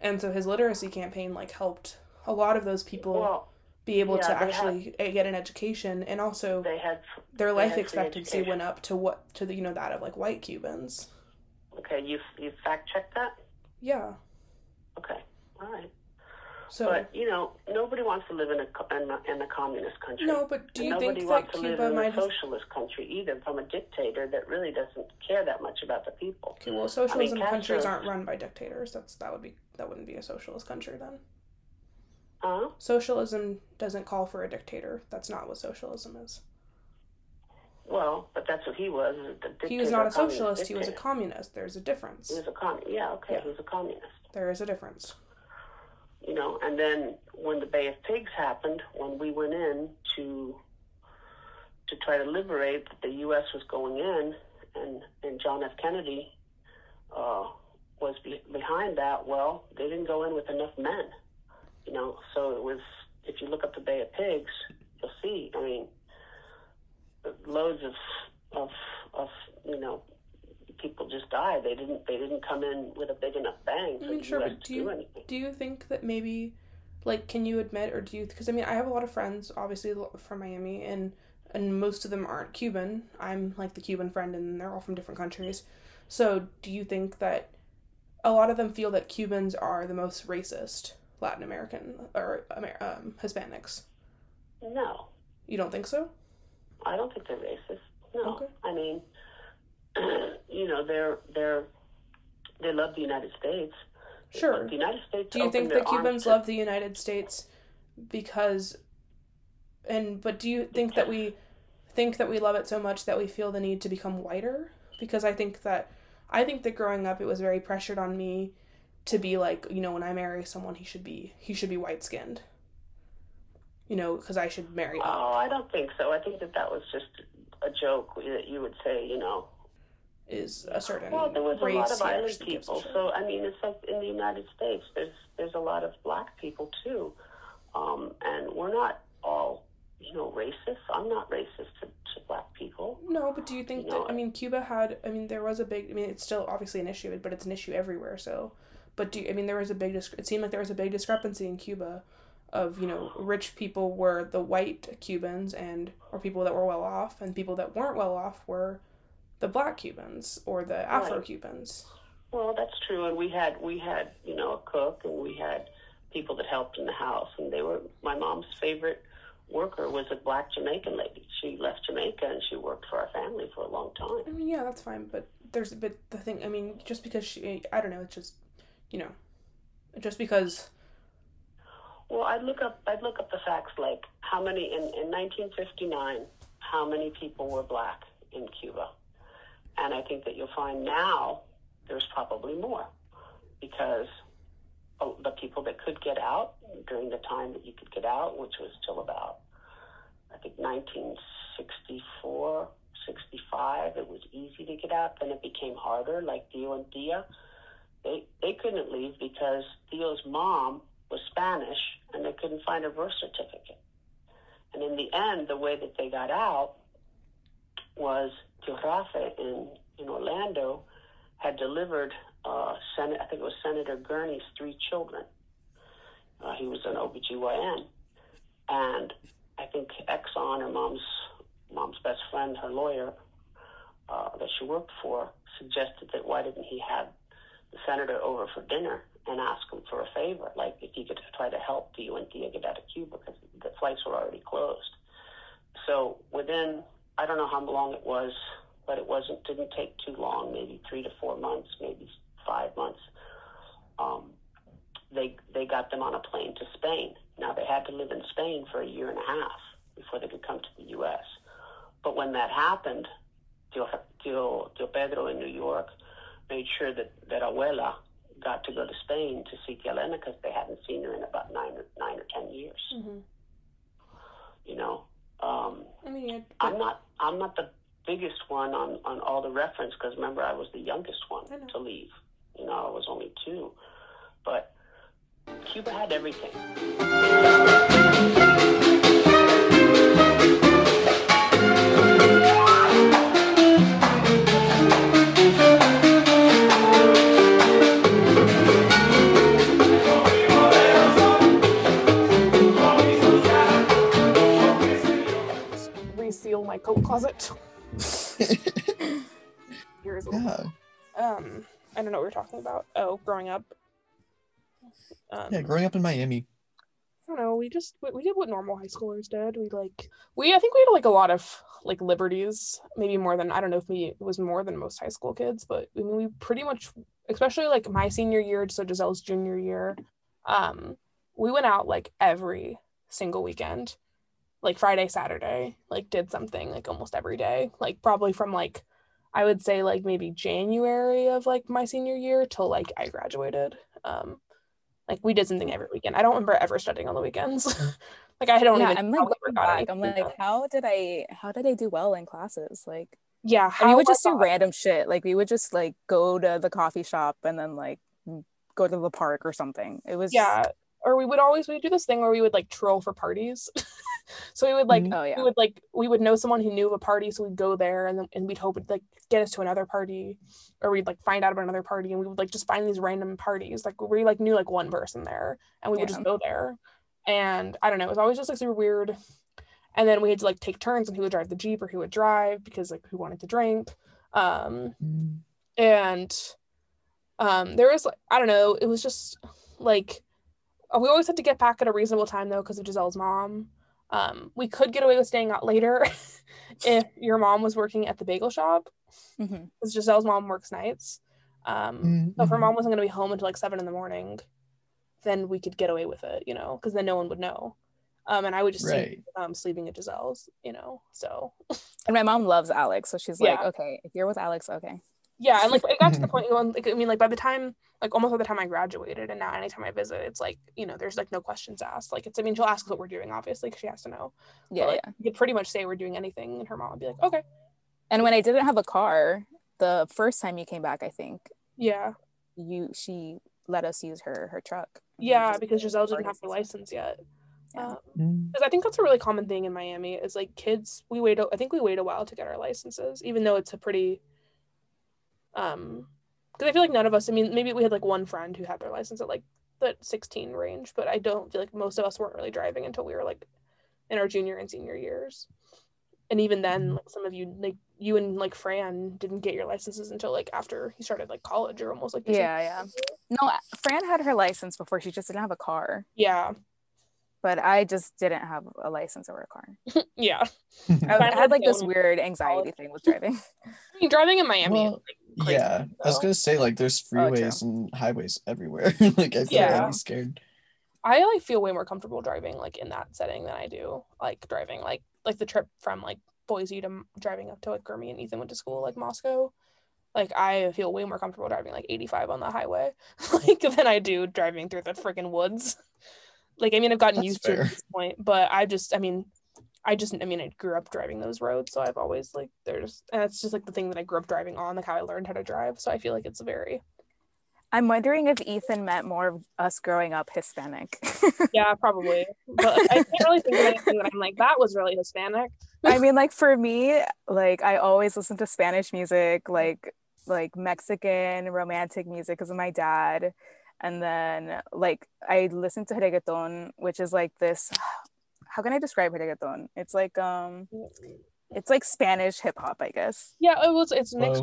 And so his literacy campaign, like, helped a lot of those people be able to actually get an education. And also their life expectancy went up to the, you know, that of, like, white Cubans. Okay. You fact-checked that? Yeah. Okay. All right. So, but, you know, nobody wants to live in a communist country. No, but do you think that Cuba might have... Nobody wants to live in a socialist country either, from a dictator that really doesn't care that much about the people. Okay, well, socialism countries aren't run by dictators. That wouldn't be a socialist country then. Huh? Socialism doesn't call for a dictator. That's not what socialism is. Well, but that's what he was. He was not a socialist. Dictator. He was a communist. There's a difference. He was a communist. Yeah, okay, yeah. He was a communist. There is a difference. You know, and then when the Bay of Pigs happened, when we went in to try to liberate, the U.S. was going in, and John F. Kennedy was behind that. Well, they didn't go in with enough men, you know. So it was, if you look up the Bay of Pigs, you'll see, I mean, loads of you know, people just died. They didn't come in with a big enough bang for the US to do anything. Do you think that maybe, like, can you admit, or do you, because I mean, I have a lot of friends, obviously, from Miami, and most of them aren't Cuban. I'm, like, the Cuban friend, and they're all from different countries. So do you think that a lot of them feel that Cubans are the most racist Latin American, or Hispanics? No. You don't think so? I don't think they're racist. No. Okay. I mean... you know, they love the United States. Sure. The United States. Do you think the Cubans love the United States but do you think that we love it so much that we feel the need to become whiter? Because I think that growing up, it was very pressured on me to be like, you know, when I marry someone, he should be white-skinned. You know, because I should marry up. Oh, I don't think so. I think that was just a joke that you would say, you know. Is a certain well, there was a lot of island people. So I mean, it's like in the United States, there's a lot of black people too, and we're not all, you know, racist. I'm not racist to black people. No, but do you think that? I mean, Cuba had. I mean, there was a big. I mean, it's still obviously an issue, but it's an issue everywhere. So, but do you, I mean, there was a big. It seemed like there was a big discrepancy in Cuba, of, you know, rich people were the white Cubans, and or people that were well off, and people that weren't well off were the black Cubans or the Afro-Cubans. Well, that's true, and we had you know, a cook, and we had people that helped in the house, and they were, my mom's favorite worker was a black Jamaican lady. She left Jamaica and she worked for our family for a long time. I mean, yeah, that's fine, but there's a bit, the thing, I mean, just because she, I don't know, it's just, you know, just because. Well, I'd look up the facts, like how many in 1959, how many people were black in Cuba? And I think that you'll find now there's probably more, because the people that could get out during the time that you could get out, which was till about I think 1964, 65, it was easy to get out. Then it became harder, like Theo and Dia. They couldn't leave because Theo's mom was Spanish and they couldn't find a birth certificate. And in the end, the way that they got out was Rafa in Orlando had delivered, I think it was Senator Gurney's three children. He was an OBGYN. And I think Exxon, her mom's best friend, her lawyer that she worked for, suggested that why didn't he have the senator over for dinner and ask him for a favor, like if he could try to help the UNDA get out of Cuba because the flights were already closed. So within, I don't know how long it was, but it didn't take too long, maybe 3 to 4 months, maybe 5 months. They got them on a plane to Spain. Now, they had to live in Spain for a year and a half before they could come to the U.S. But when that happened, Tio Pedro in New York made sure that Abuela got to go to Spain to see Tia Elena because they hadn't seen her in about nine or 10 years. Mm-hmm. You know, I'm not the biggest one on all the reference because, remember, I was the youngest one to leave. You know, I was only 2. But Cuba had everything. Reseal my coat closet. Years ago. Oh. I don't know what we're talking about. Oh, growing up. Growing up in Miami. I don't know. We did what normal high schoolers did. I think we had a lot of liberties, maybe more than, I don't know if it was more than most high school kids, but I mean, we pretty much, especially my senior year, so Giselle's junior year, we went out every single weekend, Friday, Saturday, did something almost every day, probably from I would say maybe January of my senior year till I graduated. We did something every weekend. I don't remember ever studying on the weekends. How did I do well in classes? We would just do random shit. We would just go to the coffee shop and then go to the park or something. It was Or we'd do this thing where we would troll for parties. So we would we would know someone who knew of a party, so we'd go there and we'd hope it'd get us to another party, or we'd find out about another party, and we would just find these random parties where we knew one person there, and we would just go there. And I don't know, it was always just super weird. And then we had to take turns on who would drive the Jeep or who would drive because who wanted to drink. There was I don't know, it was just we always had to get back at a reasonable time, though, because of Giselle's mom. We could get away with staying out later if your mom was working at the bagel shop, because Giselle's mom works nights. So if her mom wasn't going to be home until 7 in the morning, then we could get away with it, because then no one would know. And I would just sleep, sleeping at Giselle's, so. And my mom loves Alex, so she's okay, if you're with Alex, okay. Yeah, and it got to the point when by the time almost by the time I graduated, and now anytime I visit, it's there's no questions asked. It's she'll ask what we're doing, obviously, because she has to know. Yeah, but, you could pretty much say we're doing anything, and her mom would be okay. And when I didn't have a car the first time you came back, I think. Yeah. She let us use her truck. Yeah, because Giselle didn't have her license yet. Because I think that's a really common thing in Miami is kids. We wait a while to get our licenses, even though it's a pretty. Because I feel none of us, maybe we had one friend who had their license at the 16 range, but I don't feel most of us weren't really driving until we were in our junior and senior years. And even then, some of you, you and Fran didn't get your licenses until after you started college or almost No, Fran had her license before, she just didn't have a car. Yeah. But I just didn't have a license or a car. Yeah. I had this weird anxiety thing with driving. Driving in Miami. Well, is crazy, yeah. So. I was going to say, there's freeways and highways everywhere. I feel I'd be scared. I feel way more comfortable driving in that setting than I do driving the trip from Boise to driving up to Gurmey and Ethan went to school Moscow. I feel way more comfortable driving 85 on the highway than I do driving through the freaking woods. I've gotten used to it at this point, but I just, I grew up driving those roads, so I've always like there's and it's just like the thing that I grew up driving on, like how I learned how to drive. So I feel like it's very. I'm wondering if Ethan meant more of us growing up Hispanic. Yeah, probably. But I can't really think of anything that I'm like, that was really Hispanic. I mean, like for me, like I always listen to Spanish music, like Mexican romantic music because of my dad. And then like I listen to reggaeton, which is like this, how can I describe reggaeton? It's like Spanish hip hop, I guess. Yeah, it's mixed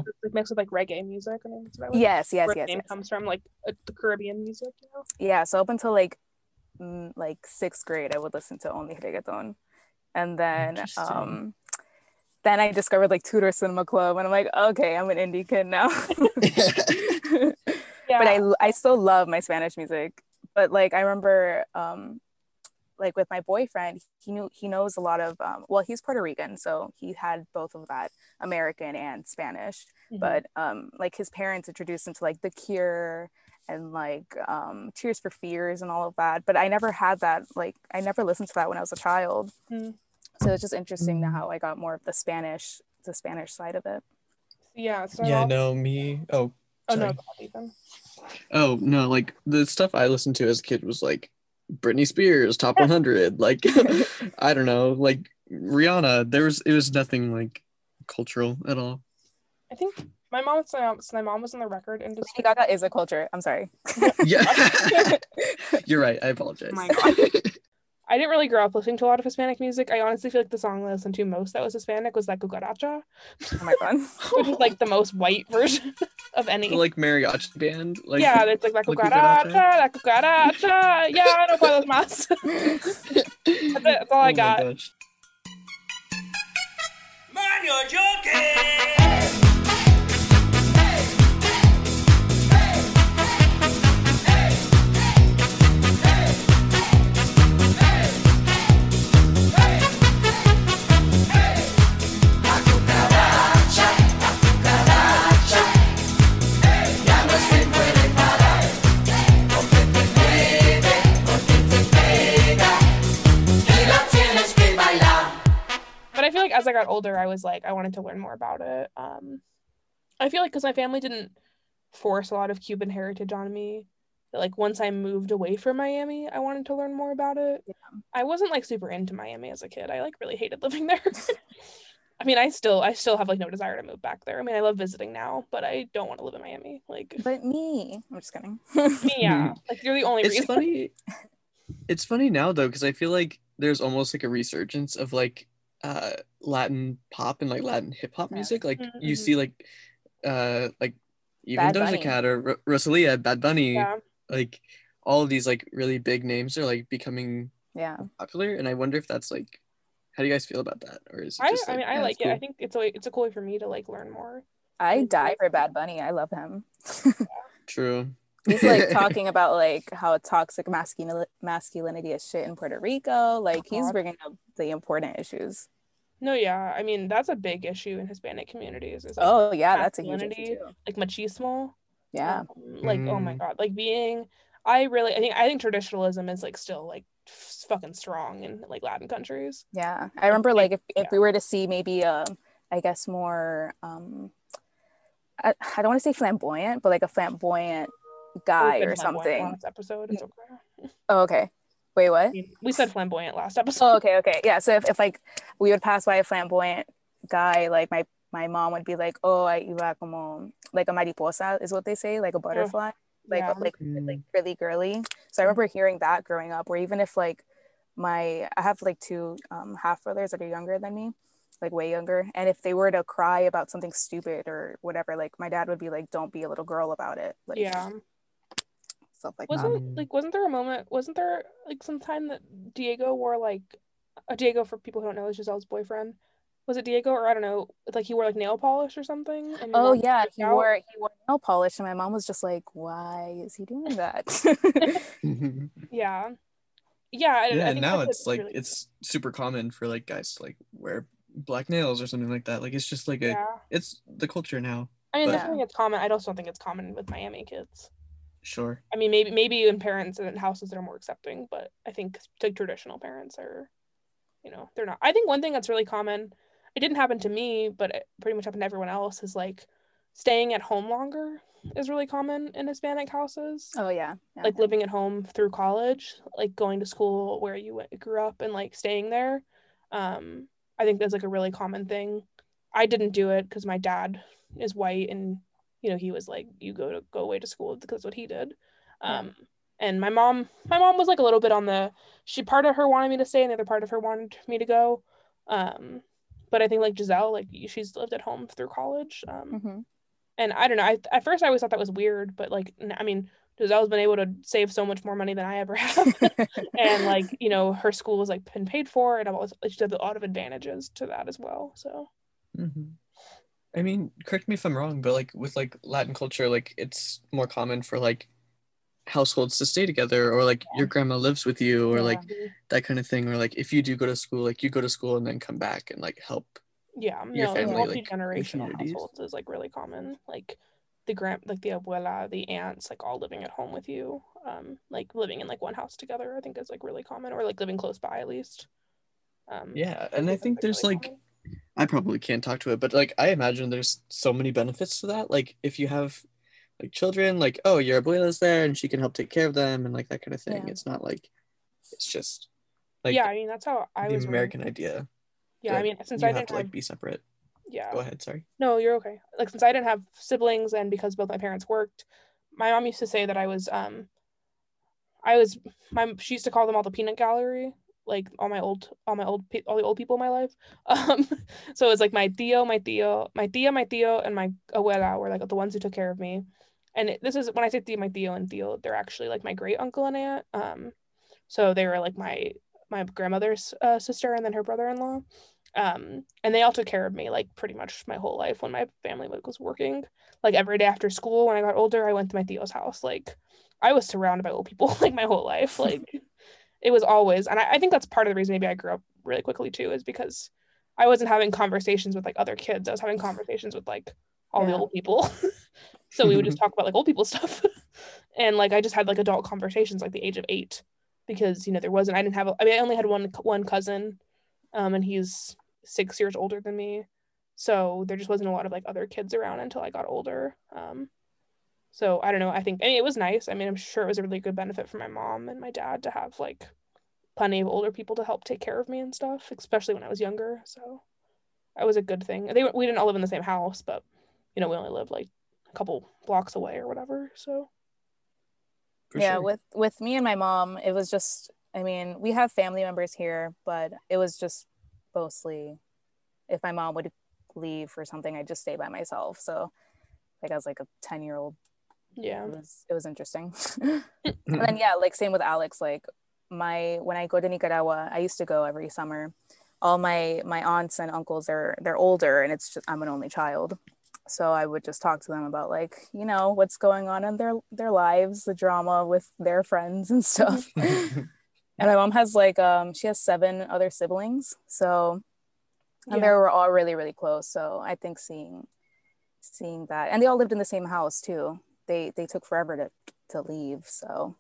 with reggae music. I mean, that's about yes. Comes from like the Caribbean music, you know? Yeah, so up until like 6th grade, I would listen to only reggaeton. And then I discovered like Tudor Cinema Club, and I'm like, okay, I'm an indie kid now. Yeah. But I still love my Spanish music. But like I remember like with my boyfriend, he knows a lot of he's Puerto Rican, so he had both of that, American and Spanish. Mm-hmm. But like his parents introduced him to like The Cure and like Tears for Fears and all of that. But I never had that, like I never listened to that when I was a child. Mm-hmm. So it's just interesting how I got more of the Spanish side of it. Yeah. So yeah. No, me. Oh no, Ethan. Oh no, like the stuff I listened to as a kid was like Britney Spears top 100, like I don't know, like Rihanna. It was nothing like cultural at all. I think my mom was in the record industry. Lady Gaga is a culture. I'm sorry. Yeah, you're right. I apologize. Oh my God. I didn't really grow up listening to a lot of Hispanic music. I honestly feel like the song I listened to most that was Hispanic was that Cucaracha. Oh my God. Which is like the most white version of any. Like mariachi band. Like, yeah, it's like la cucaracha. Yeah, no puedo más. That's all I got. Oh my gosh. Man, you're joking! As I got older, I was like, I wanted to learn more about it. I feel like because my family didn't force a lot of Cuban heritage on me, that like once I moved away from Miami, I wanted to learn more about it. Yeah. I wasn't like super into Miami as a kid. I like really hated living there. I mean, I still have like no desire to move back there. I mean, I love visiting now, but I don't want to live in Miami. Like, but me, I'm just kidding. Yeah, like you're the only reason. It's funny now though, because I feel like there's almost like a resurgence of like Latin pop and like Latin hip-hop music, like mm-hmm. You see like even Bad Doja Bunny. Cat or Rosalia, Bad Bunny, yeah. Like all of these like really big names are like becoming popular, and I wonder if that's like, how do you guys feel about that? Or is it just I like it. Cool. I think it's a cool way for me to like learn more. I die for Bad Bunny. I love him. True. He's like talking about like how toxic masculinity is shit in Puerto Rico. Like he's bringing up the important issues. No, yeah, I mean that's a big issue in Hispanic communities. Is, like, that's a huge issue too. Like machismo. Yeah. Like oh my God, like being. I think traditionalism is like still like fucking strong in like Latin countries. Yeah, I remember like if we were to see maybe I guess more I don't want to say flamboyant, but like a flamboyant guy or something. Last episode, it's okay. Oh, okay. Wait, what? We said flamboyant last episode. Oh, okay. Yeah. So if like we would pass by a flamboyant guy, like my mom would be like, "Oh, I iba como like a mariposa," is what they say, like a butterfly, like really girly. So I remember hearing that growing up. Where even if like I have like two half brothers that are younger than me, like way younger, and if they were to cry about something stupid or whatever, like my dad would be like, "Don't be a little girl about it." Like, yeah. Like wasn't there like some time that Diego wore like a Diego, for people who don't know, is Giselle's boyfriend, was it Diego or I don't know, like he wore like nail polish or something? Oh yeah, he wore nail polish, and my mom was just like, why is he doing that? Yeah. I think now it's like really... it's super common for like guys to like wear black nails or something like that, like it's just like it's the culture now. I mean, I don't think it's common. I also don't think it's common with Miami kids. Sure. I mean, maybe in parents and in houses that are more accepting, but I think like traditional parents are you know, they're not. I think one thing that's really common, it didn't happen to me, but it pretty much happened to everyone else, is like staying at home longer is really common in Hispanic houses. Oh yeah, yeah. Like living at home through college, like going to school where you grew up and like staying there. I think that's like a really common thing. I didn't do it because my dad is white and, you know, he was like, you go away to school, because what he did. And my mom was like a little bit on the, she part of her wanted me to stay and the other part of her wanted me to go. But I think like Giselle, like she's lived at home through college. Mm-hmm. And I don't know, at first I always thought that was weird, but like, I mean, Giselle's been able to save so much more money than I ever have. And like, you know, her school has like been paid for, and I've always, she's had a lot of advantages to that as well, so. Mm-hmm. I mean, correct me if I'm wrong, but like with like Latin culture, like it's more common for like households to stay together, or like your grandma lives with you, or like that kind of thing, or like if you do go to school, like you go to school and then come back and like help your family. Multi-generational households is like really common, like the abuela, the aunts, like all living at home with you, like living in like one house together, I think is like really common, or like living close by at least. And I think there's really like common. I probably can't talk to it, but like I imagine there's so many benefits to that, like if you have like children, like, oh, your abuela's there and she can help take care of them and like that kind of thing. Yeah. It's not like, it's just like, yeah, I mean, that's how I was, the American idea. Yeah, I mean, since I didn't have to like be separate. Yeah, go ahead, sorry. No, you're okay. Like, since I didn't have siblings and because both my parents worked, my mom used to say that she used to call them all the peanut gallery, like all the old people in my life. So it's like my tío, and my abuela were like the ones who took care of me. And this is when I say tío, my tío and tío, they're actually like my great uncle and aunt. So they were like my grandmother's sister and then her brother-in-law. And they all took care of me like pretty much my whole life when my family was working. Like every day after school when I got older, I went to my tío's house. Like I was surrounded by old people like my whole life. Like it was always, and I think that's part of the reason maybe I grew up really quickly too, is because I wasn't having conversations with like other kids. I was having conversations with like all the old people. So we would just talk about like old people stuff. And like I just had like adult conversations like the age of 8, because, you know, I only had one cousin, and he's 6 years older than me. So there just wasn't a lot of like other kids around until I got older. So I don't know, I mean, it was nice. I mean, I'm sure it was a really good benefit for my mom and my dad to have like plenty of older people to help take care of me and stuff, especially when I was younger. So that was a good thing. We didn't all live in the same house, but, you know, we only lived like a couple blocks away or whatever, so. Yeah, sure. With me and my mom, it was just, I mean, we have family members here, but it was just mostly if my mom would leave for something, I'd just stay by myself. So like I was like a 10-year-old. Yeah, it was interesting. And then like same with Alex, like when I go to Nicaragua, I used to go every summer. All my aunts and uncles, they're older, and it's just, I'm an only child. So I would just talk to them about like, you know, what's going on in their lives, the drama with their friends and stuff. And my mom has like, she has 7 other siblings. So, and they were all really, really close. So I think seeing that, and they all lived in the same house too. They took forever to leave. So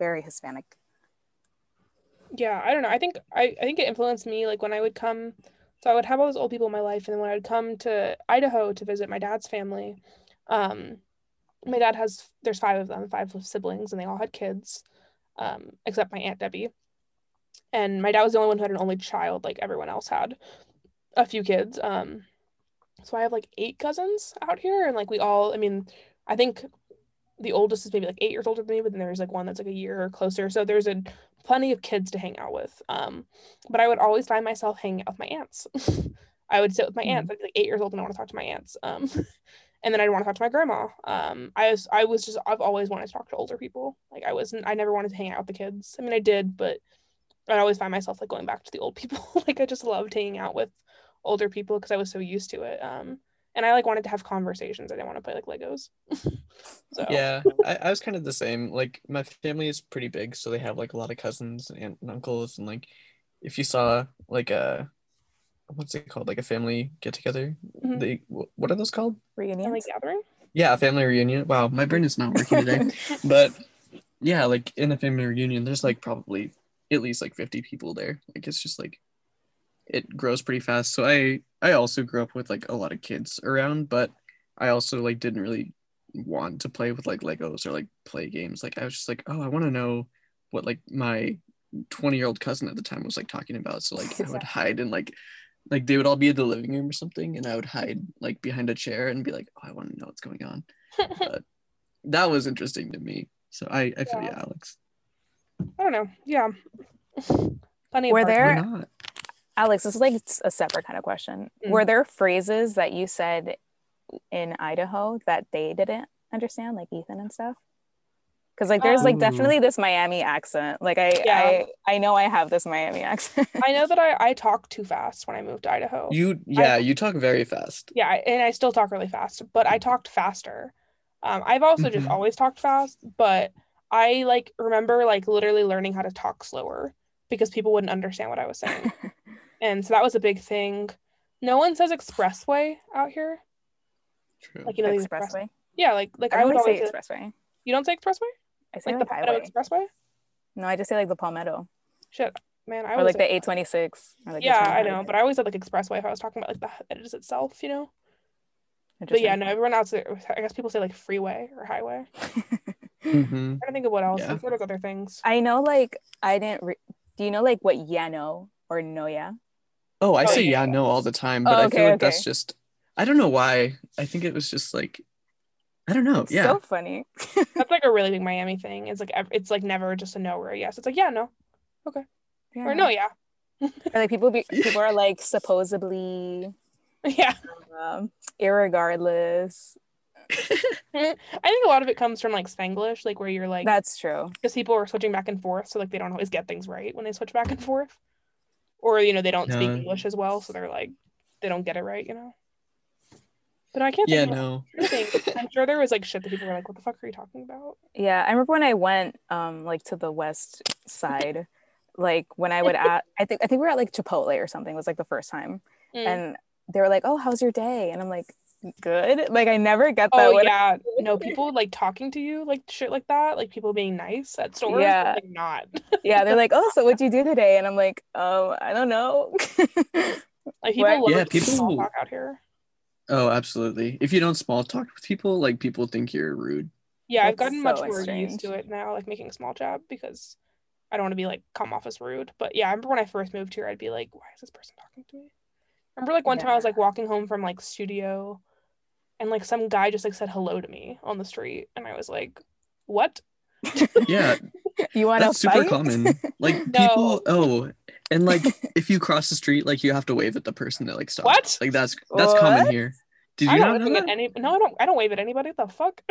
very Hispanic. Yeah, I don't know. I think it influenced me like when I would come. So I would have all those old people in my life, and then when I'd come to Idaho to visit my dad's family, my dad has, there's 5 of them, 5 siblings, and they all had kids, except my Aunt Debbie. And my dad was the only one who had an only child. Like everyone else had a few kids. So I have like 8 cousins out here, and like I think the oldest is maybe like 8 years older than me, but then there's like one that's like a year closer. So there's plenty of kids to hang out with. But I would always find myself hanging out with my aunts. I would sit with my aunts. I'd be like 8 years old and I want to talk to my aunts. And then I'd want to talk to my grandma. I've always wanted to talk to older people. Like I never wanted to hang out with the kids. I mean, I did, but I'd always find myself like going back to the old people. Like I just loved hanging out with older people because I was so used to it. And I like wanted to have conversations. I didn't want to play like Legos. So yeah, I was kind of the same. Like my family is pretty big, so they have like a lot of cousins and aunt and uncles. And like, if you saw like a, what's it called? Like a family get together. Mm-hmm. What are those called? Reunion, like gathering. Yeah, family reunion. Wow, my brain is not working today. But yeah, like in a family reunion, there's like probably at least like 50 people there. Like, it's just like, it grows pretty fast. So I also grew up with like a lot of kids around, but I also like didn't really want to play with like Legos or like play games. Like, I was just like, oh, I want to know what like my 20-year-old cousin at the time was like talking about. So like, I would hide in like they would all be in the living room or something, and I would hide like behind a chair and be like, oh, I want to know what's going on. But that was interesting to me. So I feel you, yeah, Alex. I don't know. Yeah. Funny. Were there, not. Alex, this is like a separate kind of question. Mm-hmm. Were there phrases that you said in Idaho that they didn't understand, like Ethan and stuff? Because like there's like definitely this Miami accent. Like I know I have this Miami accent. I know that I talk too fast when I moved to Idaho. You talk very fast. Yeah, and I still talk really fast, but I talked faster. I've also just always talked fast, but I like remember like literally learning how to talk slower because people wouldn't understand what I was saying. And so that was a big thing. No one says expressway out here. True. Like, you know, the expressway. Yeah, like I would always say expressway. You don't say expressway? I say like the Palmetto Expressway? No, I just say like the Palmetto. Shit, man. Or like the 826. Or, like, yeah, I know, but I always said like expressway if I was talking about like the edges itself, you know? But yeah, no, everyone else, I guess people say like freeway or highway. Mm-hmm. I don't think of what else. Yeah. What are other things? I know, like, I didn't, do you know like what Yano or Noya? Oh, I say Yano all the time, but I feel like that's just, I don't know why. I think it was just like, I don't know. It's so funny. That's like a really big Miami thing. It's like never just a no or a yes. It's like, yeah, no. Okay. Yeah. Or no, yeah. Or like people are like supposedly. Yeah. Irregardless. I think a lot of it comes from like Spanglish, like where you're like. That's true. Because people are switching back and forth. So like they don't always get things right when they switch back and forth. Or, you know, they don't speak English as well. So they're like, they don't get it right, you know. But I can't think of I'm sure there was like shit that people were like, what the fuck are you talking about? Yeah, I remember when I went like to the west side, like when I would I think we were at like Chipotle or something, was like the first time. And they were like, oh, how's your day? And I'm like, good. Like I never get that. Oh yeah. No, people like talking to you like shit like that, like people being nice at stores, yeah. Like not. Yeah, they're like, oh, so what'd you do today? And I'm like, oh, I don't know. Like people love small talk out here. Oh, absolutely. If you don't small talk with people, like people think you're rude. Yeah, I've gotten much more used to it now, like making small talk, because I don't want to be like come off as rude. But yeah, I remember when I first moved here, I'd be like, why is this person talking to me? I remember like one time I was like walking home from like studio and like some guy just like said hello to me on the street and I was like, what? Yeah. You want to fight? That's super common. Like people and like if you cross the street, like you have to wave at the person that like stops. What? Like that's what? Common here. Did you not know that? I don't wave at anybody. What the fuck?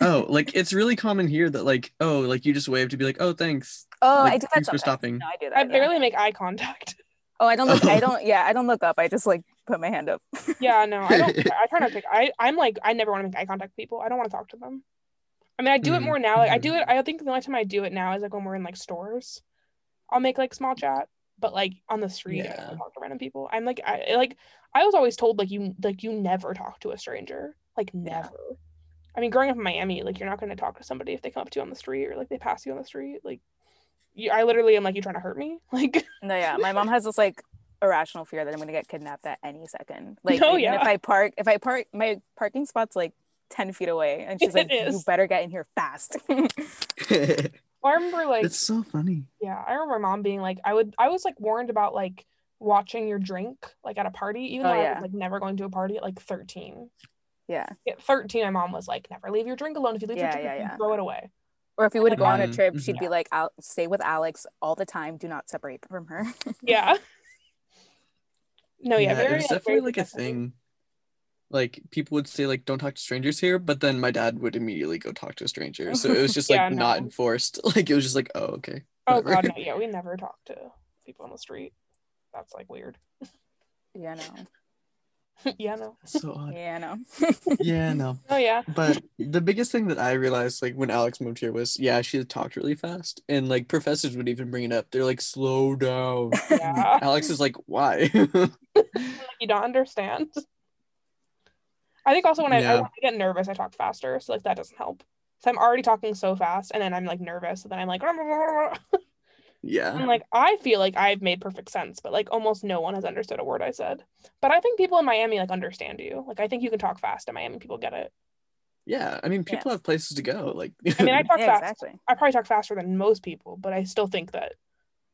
Oh, like it's really common here that like, oh, like you just wave to be like, oh, thanks. Oh, like, I do that. Thanks for stopping. No, I do that. I barely make eye contact. Oh, I don't look. I don't look up. I just like put my hand up. Yeah, no, I don't. I try not to. I'm like, I never want to make eye contact with people. I don't want to talk to them. I mean, I do it more now. Like I do it. I think the only time I do it now is like when we're in like stores. I'll make like small chat. But like on the street, I don't talk to random people. I'm like, I was always told like you never talk to a stranger, like never. Yeah. I mean, growing up in Miami, like you're not going to talk to somebody if they come up to you on the street or like they pass you on the street. Like, I literally am like, you trying to hurt me? Like, no, yeah. My mom has this like irrational fear that I'm going to get kidnapped at any second. Like, if I park, my parking spot's like 10 feet away, and she's like, you better get in here fast. I remember like it's so funny. Yeah, I remember mom being like, I was like warned about like watching your drink like at a party, even though I was like never going to a party at like 13. Yeah. At 13, my mom was like, never leave your drink alone. If you leave your drink, you throw it away. Or if you would go on a trip, she'd be like, I'll stay with Alex all the time. Do not separate from her. Yeah. No, yeah. It was definitely like a thing. Like people would say like, don't talk to strangers here, but then my dad would immediately go talk to a stranger. So it was just like not enforced. Like it was just like, oh, okay. Whatever. Oh god, no, yeah, we never talk to people on the street. That's like weird. Yeah, no. Yeah, no. So odd. Yeah, no. Yeah, no. Oh yeah. But the biggest thing that I realized like when Alex moved here was, yeah, she talked really fast. And like professors would even bring it up. They're like, slow down. Yeah. Alex is like, why? You don't understand. I think also when I get nervous, I talk faster, so like that doesn't help. So I'm already talking so fast, and then I'm like nervous, so then I'm like, Yeah. And like, I feel like I've made perfect sense, but like almost no one has understood a word I said. But I think people in Miami like understand you. Like, I think you can talk fast in Miami. People get it. Yeah. I mean, people have places to go. Like, I mean, I talk fast. Exactly. I probably talk faster than most people, but I still think that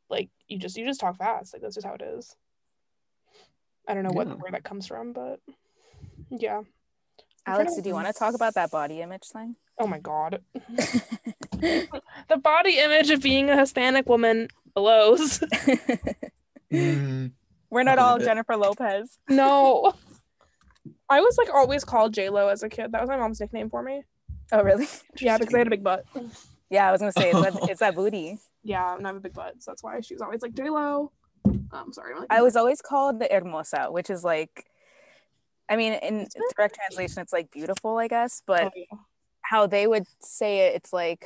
like you just talk fast. Like, that's just how it is. I don't know where that comes from, but yeah. Alex, do you want to talk about that body image thing? Oh my God. The body image of being a Hispanic woman blows. We're not all Jennifer Lopez. No. I was like always called J-Lo as a kid. That was my mom's nickname for me. Oh, really? Yeah, because I had a big butt. Yeah, I was going to say, it's that booty. Yeah, and I have a big butt, so that's why she was always like, J-Lo. Sorry. I was always called the Hermosa, which is like, I mean, in direct translation, it's like beautiful, I guess, but how they would say it, it's like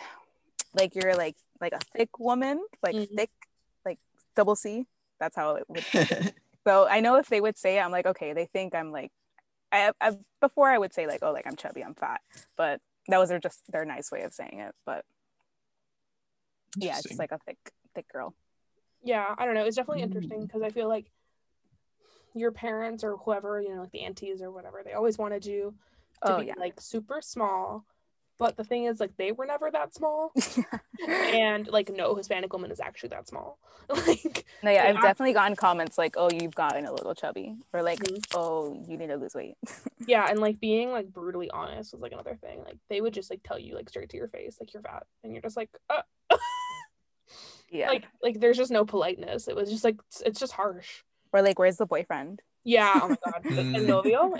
you're like a thick woman, like thick, like double C. That's how it would be. So I know if they would say it, I'm like, okay, they think I'm like, I before I would say like, oh, like I'm chubby, I'm fat, but that was their nice way of saying it. But yeah, it's just like a thick girl. Yeah, I don't know. It's definitely interesting because I feel like your parents or whoever, you know, like the aunties or whatever, they always wanted you to be like super small. But the thing is, like, they were never that small. And like, no Hispanic woman is actually that small. Like, no, yeah, I've definitely gotten comments like, oh, you've gotten a little chubby, or like, oh, you need to lose weight. Yeah, and like being like brutally honest was like another thing. Like, they would just like tell you like straight to your face, like, you're fat, and you're just like, yeah, like there's just no politeness. It was just like, it's just harsh. Or like, where's the boyfriend? Yeah, oh my God. El novio.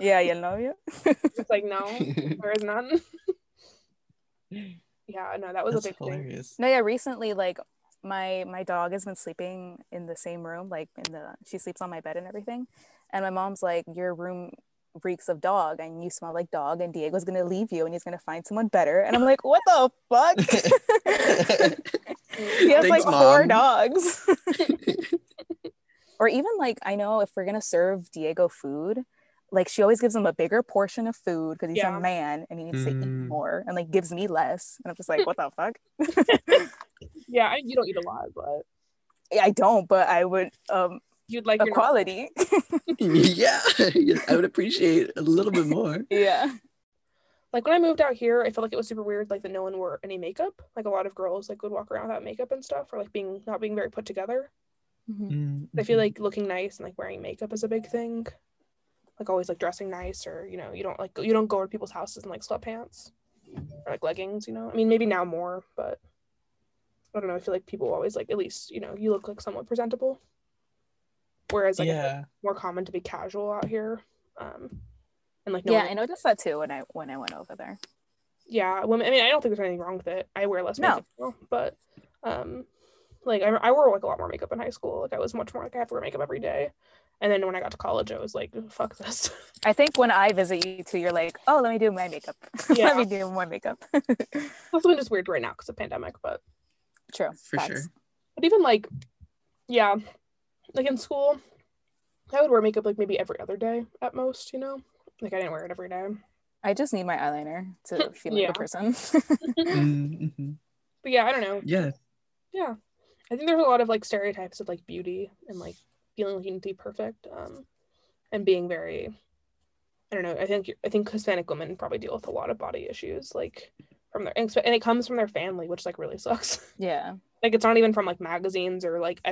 Yeah, el novio. It's like, no, there is none. Yeah, no, that was a big thing. No, yeah, recently, like, my dog has been sleeping in the same room, like, she sleeps on my bed and everything. And my mom's like, your room reeks of dog, and you smell like dog, and Diego's gonna leave you, and he's gonna find someone better. And I'm like, what the fuck? He has like four dogs. Or even like, I know if we're gonna serve Diego food, like she always gives him a bigger portion of food because he's a man and he needs to eat more, and like gives me less, and I'm just like, what the fuck? Yeah, you don't eat a lot, but I don't. But I would you'd like equality. Yeah, I would appreciate a little bit more. Yeah, like when I moved out here, I felt like it was super weird, like that no one wore any makeup. Like a lot of girls like would walk around without makeup and stuff, or like not being very put together. I feel like looking nice and like wearing makeup is a big thing, like always like dressing nice, or you know, you don't go to people's houses in like sweatpants or like leggings, you know. I mean, maybe now more, but I don't know, I feel like people always like, at least, you know, you look like somewhat presentable, whereas like it's like more common to be casual out here, and like no one... I noticed that too when I went over there. Yeah, women, I mean, I don't think there's anything wrong with it. I wear less makeup now, but like I wore like a lot more makeup in high school. Like I was much more like, I have to wear makeup every day. And then when I got to college, I was like, fuck this. I think when I visit you too, you're like, oh, let me do my makeup. Yeah. Let me do more makeup. That's been just weird right now because of pandemic, but true. For sure. But even like, yeah, like in school, I would wear makeup like maybe every other day at most, you know? Like I didn't wear it every day. I just need my eyeliner to feel like a person. But yeah, I don't know. Yeah. Yeah. I think there's a lot of like stereotypes of like beauty and like feeling like you need to be perfect, and being very, I don't know, I think Hispanic women probably deal with a lot of body issues, like from their, and it comes from their family, which like really sucks. Yeah, like it's not even from like magazines or like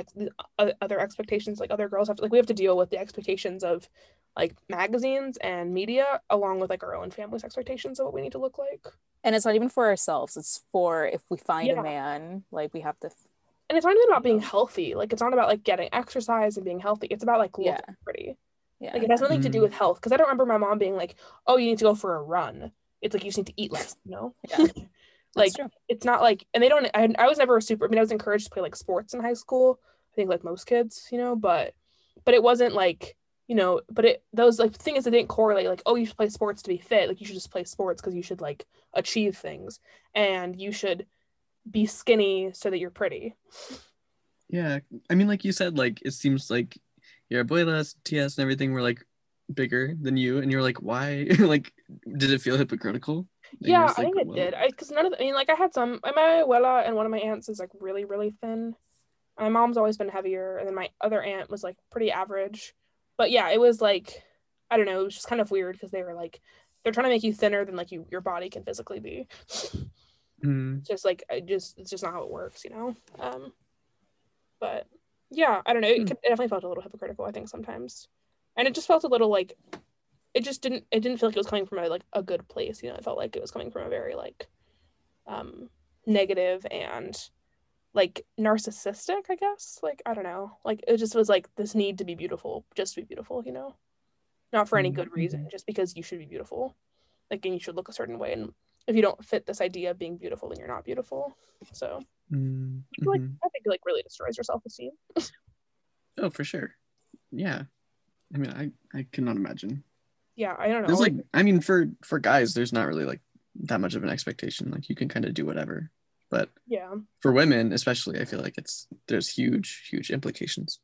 other expectations, like other girls have to, like we have to deal with the expectations of like magazines and media, along with like our own family's expectations of what we need to look like. And it's not even for ourselves, it's for if we find a man, like we have to. And it's not even about being healthy. Like, it's not about, like, getting exercise and being healthy. It's about, like, looking pretty. Yeah. Like, it has nothing to do with health. Because I don't remember my mom being like, oh, you need to go for a run. It's like, you just need to eat less, you know? Yeah. Like, it's not like, and they don't, I was never I was encouraged to play, like, sports in high school. I think, like, most kids, you know? But it wasn't, like, you know, but it, those, like, thing is, it didn't correlate. Like, oh, you should play sports to be fit. Like, you should just play sports because you should, like, achieve things. And you should be skinny so that you're pretty. Yeah, I mean, like you said, like it seems like your abuelas, tias, and everything were like bigger than you, and you're like, why? Like, did it feel hypocritical? Yeah, I think it did. Because none of the, I mean, like, I had some. My abuela and one of my aunts is like really, really thin. My mom's always been heavier, and then my other aunt was like pretty average. But yeah, it was like, I don't know, it was just kind of weird because they were like, they're trying to make you thinner than like your body can physically be. Just like, it's just not how it works, you know. But yeah, I don't know. It definitely felt a little hypocritical, I think, sometimes, and it just felt a little like, it didn't feel like it was coming from a, like, a good place, you know. It felt like it was coming from a very like, negative and like narcissistic, I guess. Like, I don't know. Like, it just was like this need to be beautiful, just to be beautiful, you know, not for any good reason, just because you should be beautiful, like, and you should look a certain way, and if you don't fit this idea of being beautiful, then you're not beautiful. So like, I think it like really destroys your self-esteem. Oh, for sure. Yeah, I mean, I cannot imagine. Yeah, I don't know. There's like, I mean, for guys, there's not really like that much of an expectation. Like, you can kind of do whatever. But yeah, for women especially, I feel like there's huge implications.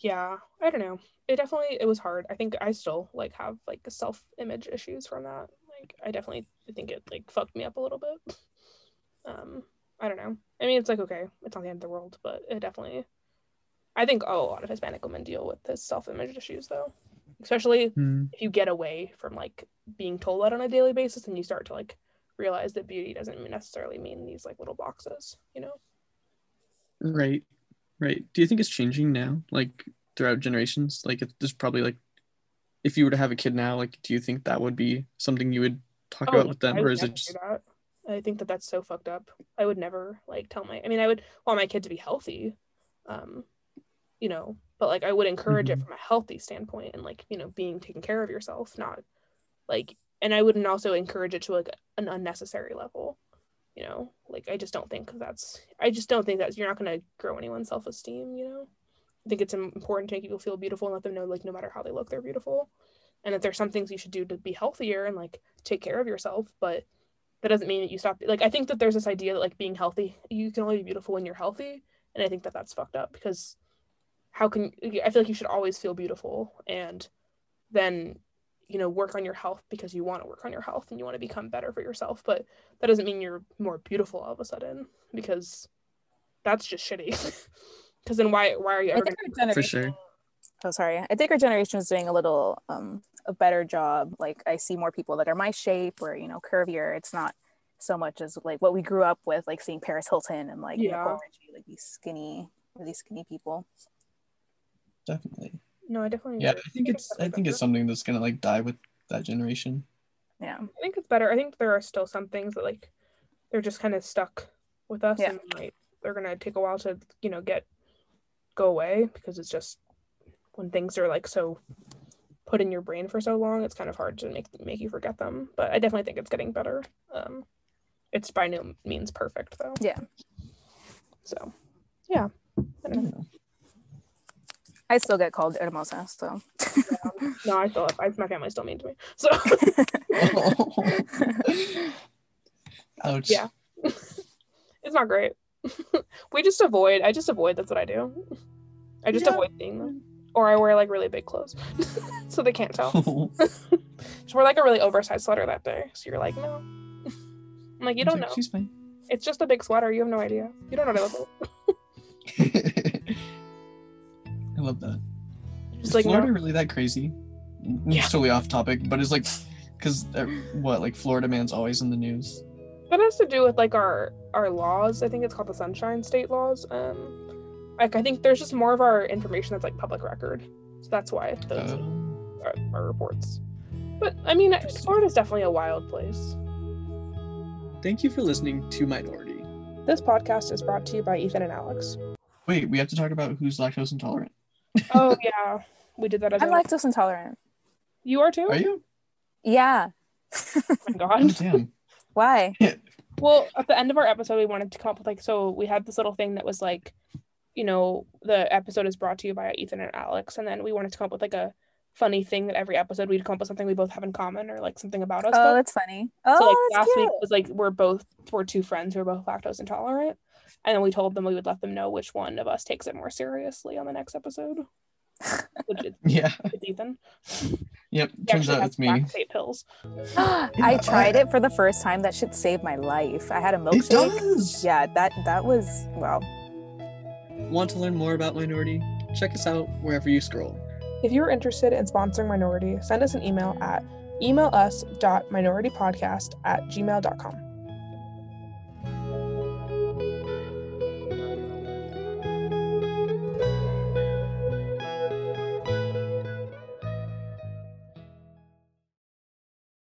Yeah, I don't know. It was hard. I think I still like have like self-image issues from that. Like, I definitely think it like fucked me up a little bit. I don't know. I mean, it's like, okay, it's not the end of the world, but it definitely, I think a lot of Hispanic women deal with this self-image issues though, especially if you get away from like being told that on a daily basis, and you start to like realize that beauty doesn't necessarily mean these like little boxes, you know. Right. Do you think it's changing now, like throughout generations? Like, there's probably like, if you were to have a kid now, like, do you think that would be something you would talk about with them, or is it just? I think that's so fucked up. I would never like tell my. I mean, I would want my kid to be healthy, you know, but like, I would encourage it from a healthy standpoint, and like, you know, being taken care of yourself, not like. And I wouldn't also encourage it to like an unnecessary level, you know. Like, I just don't think that you're not going to grow anyone's self-esteem, you know. I think it's important to make people feel beautiful and let them know, like, no matter how they look, they're beautiful, and that there's some things you should do to be healthier and like take care of yourself, but that doesn't mean that you stop. Like, I think that there's this idea that like being healthy, you can only be beautiful when you're healthy, and I think that that's fucked up, because I feel like you should always feel beautiful, and then, you know, work on your health because you want to work on your health and you want to become better for yourself, but that doesn't mean you're more beautiful all of a sudden, because that's just shitty. Because then why are you ever going to... For sure. Oh, sorry. I think our generation is doing a little a better job. Like, I see more people that are my shape or, you know, curvier. It's not so much as like what we grew up with, like seeing Paris Hilton and like, yeah, like these skinny people. Definitely. No, I definitely. Yeah, agree. I think it's something that's gonna like die with that generation. Yeah, I think it's better. I think there are still some things that like they're just kind of stuck with us, yeah, and like they're gonna take a while to, you know, go away, because it's just when things are like so put in your brain for so long, it's kind of hard to make you forget them. But I definitely think it's getting better. It's by no means perfect though. Yeah. So, yeah. I don't know. I still get called hermosa, so. No, my family still mean to me, so. Oh. Ouch. Yeah. It's not great. I just avoid, that's what I do. I just avoid seeing them. Or I wear like really big clothes, so they can't tell. Just wear like a really oversized sweater that day, so you're like, no. I'm like, you don't know. She's fine. It's just a big sweater, you have no idea. You don't know what I look like. I love that. Is like, Florida really that crazy? Yeah. It's totally off topic, but it's like, because like Florida man's always in the news. That has to do with like our laws. I think it's called the Sunshine State laws. Like, I think there's just more of our information that's like public record, so that's why those are reports. But I mean, Florida's definitely a wild place. Thank you for listening to Minority. This podcast is brought to you by Ethan and Alex. Wait, we have to talk about who's lactose intolerant. Oh yeah, we did that. I'm lactose intolerant. You are too? Are you? Yeah. Oh my god. Oh, damn. Why? Well, at the end of our episode, we wanted to come up with like, so we had this little thing that was like, you know, the episode is brought to you by Ethan and Alex, and then we wanted to come up with like a funny thing that every episode we'd come up with something we both have in common, or like something about us. Oh, that's funny. Oh, so like last week was like we're two friends who are both lactose intolerant, and then we told them we would let them know which one of us takes it more seriously on the next episode. Which is, yeah. It's Ethan. Yep. Turns out it's me. Lactate pills. Yeah, I tried it for the first time. That shit saved my life. I had a milkshake. It does. Yeah. That was wow. Want to learn more about Minority? Check us out wherever you scroll. If you're interested in sponsoring Minority, send us an email at emailusminoritypodcast@gmail.com.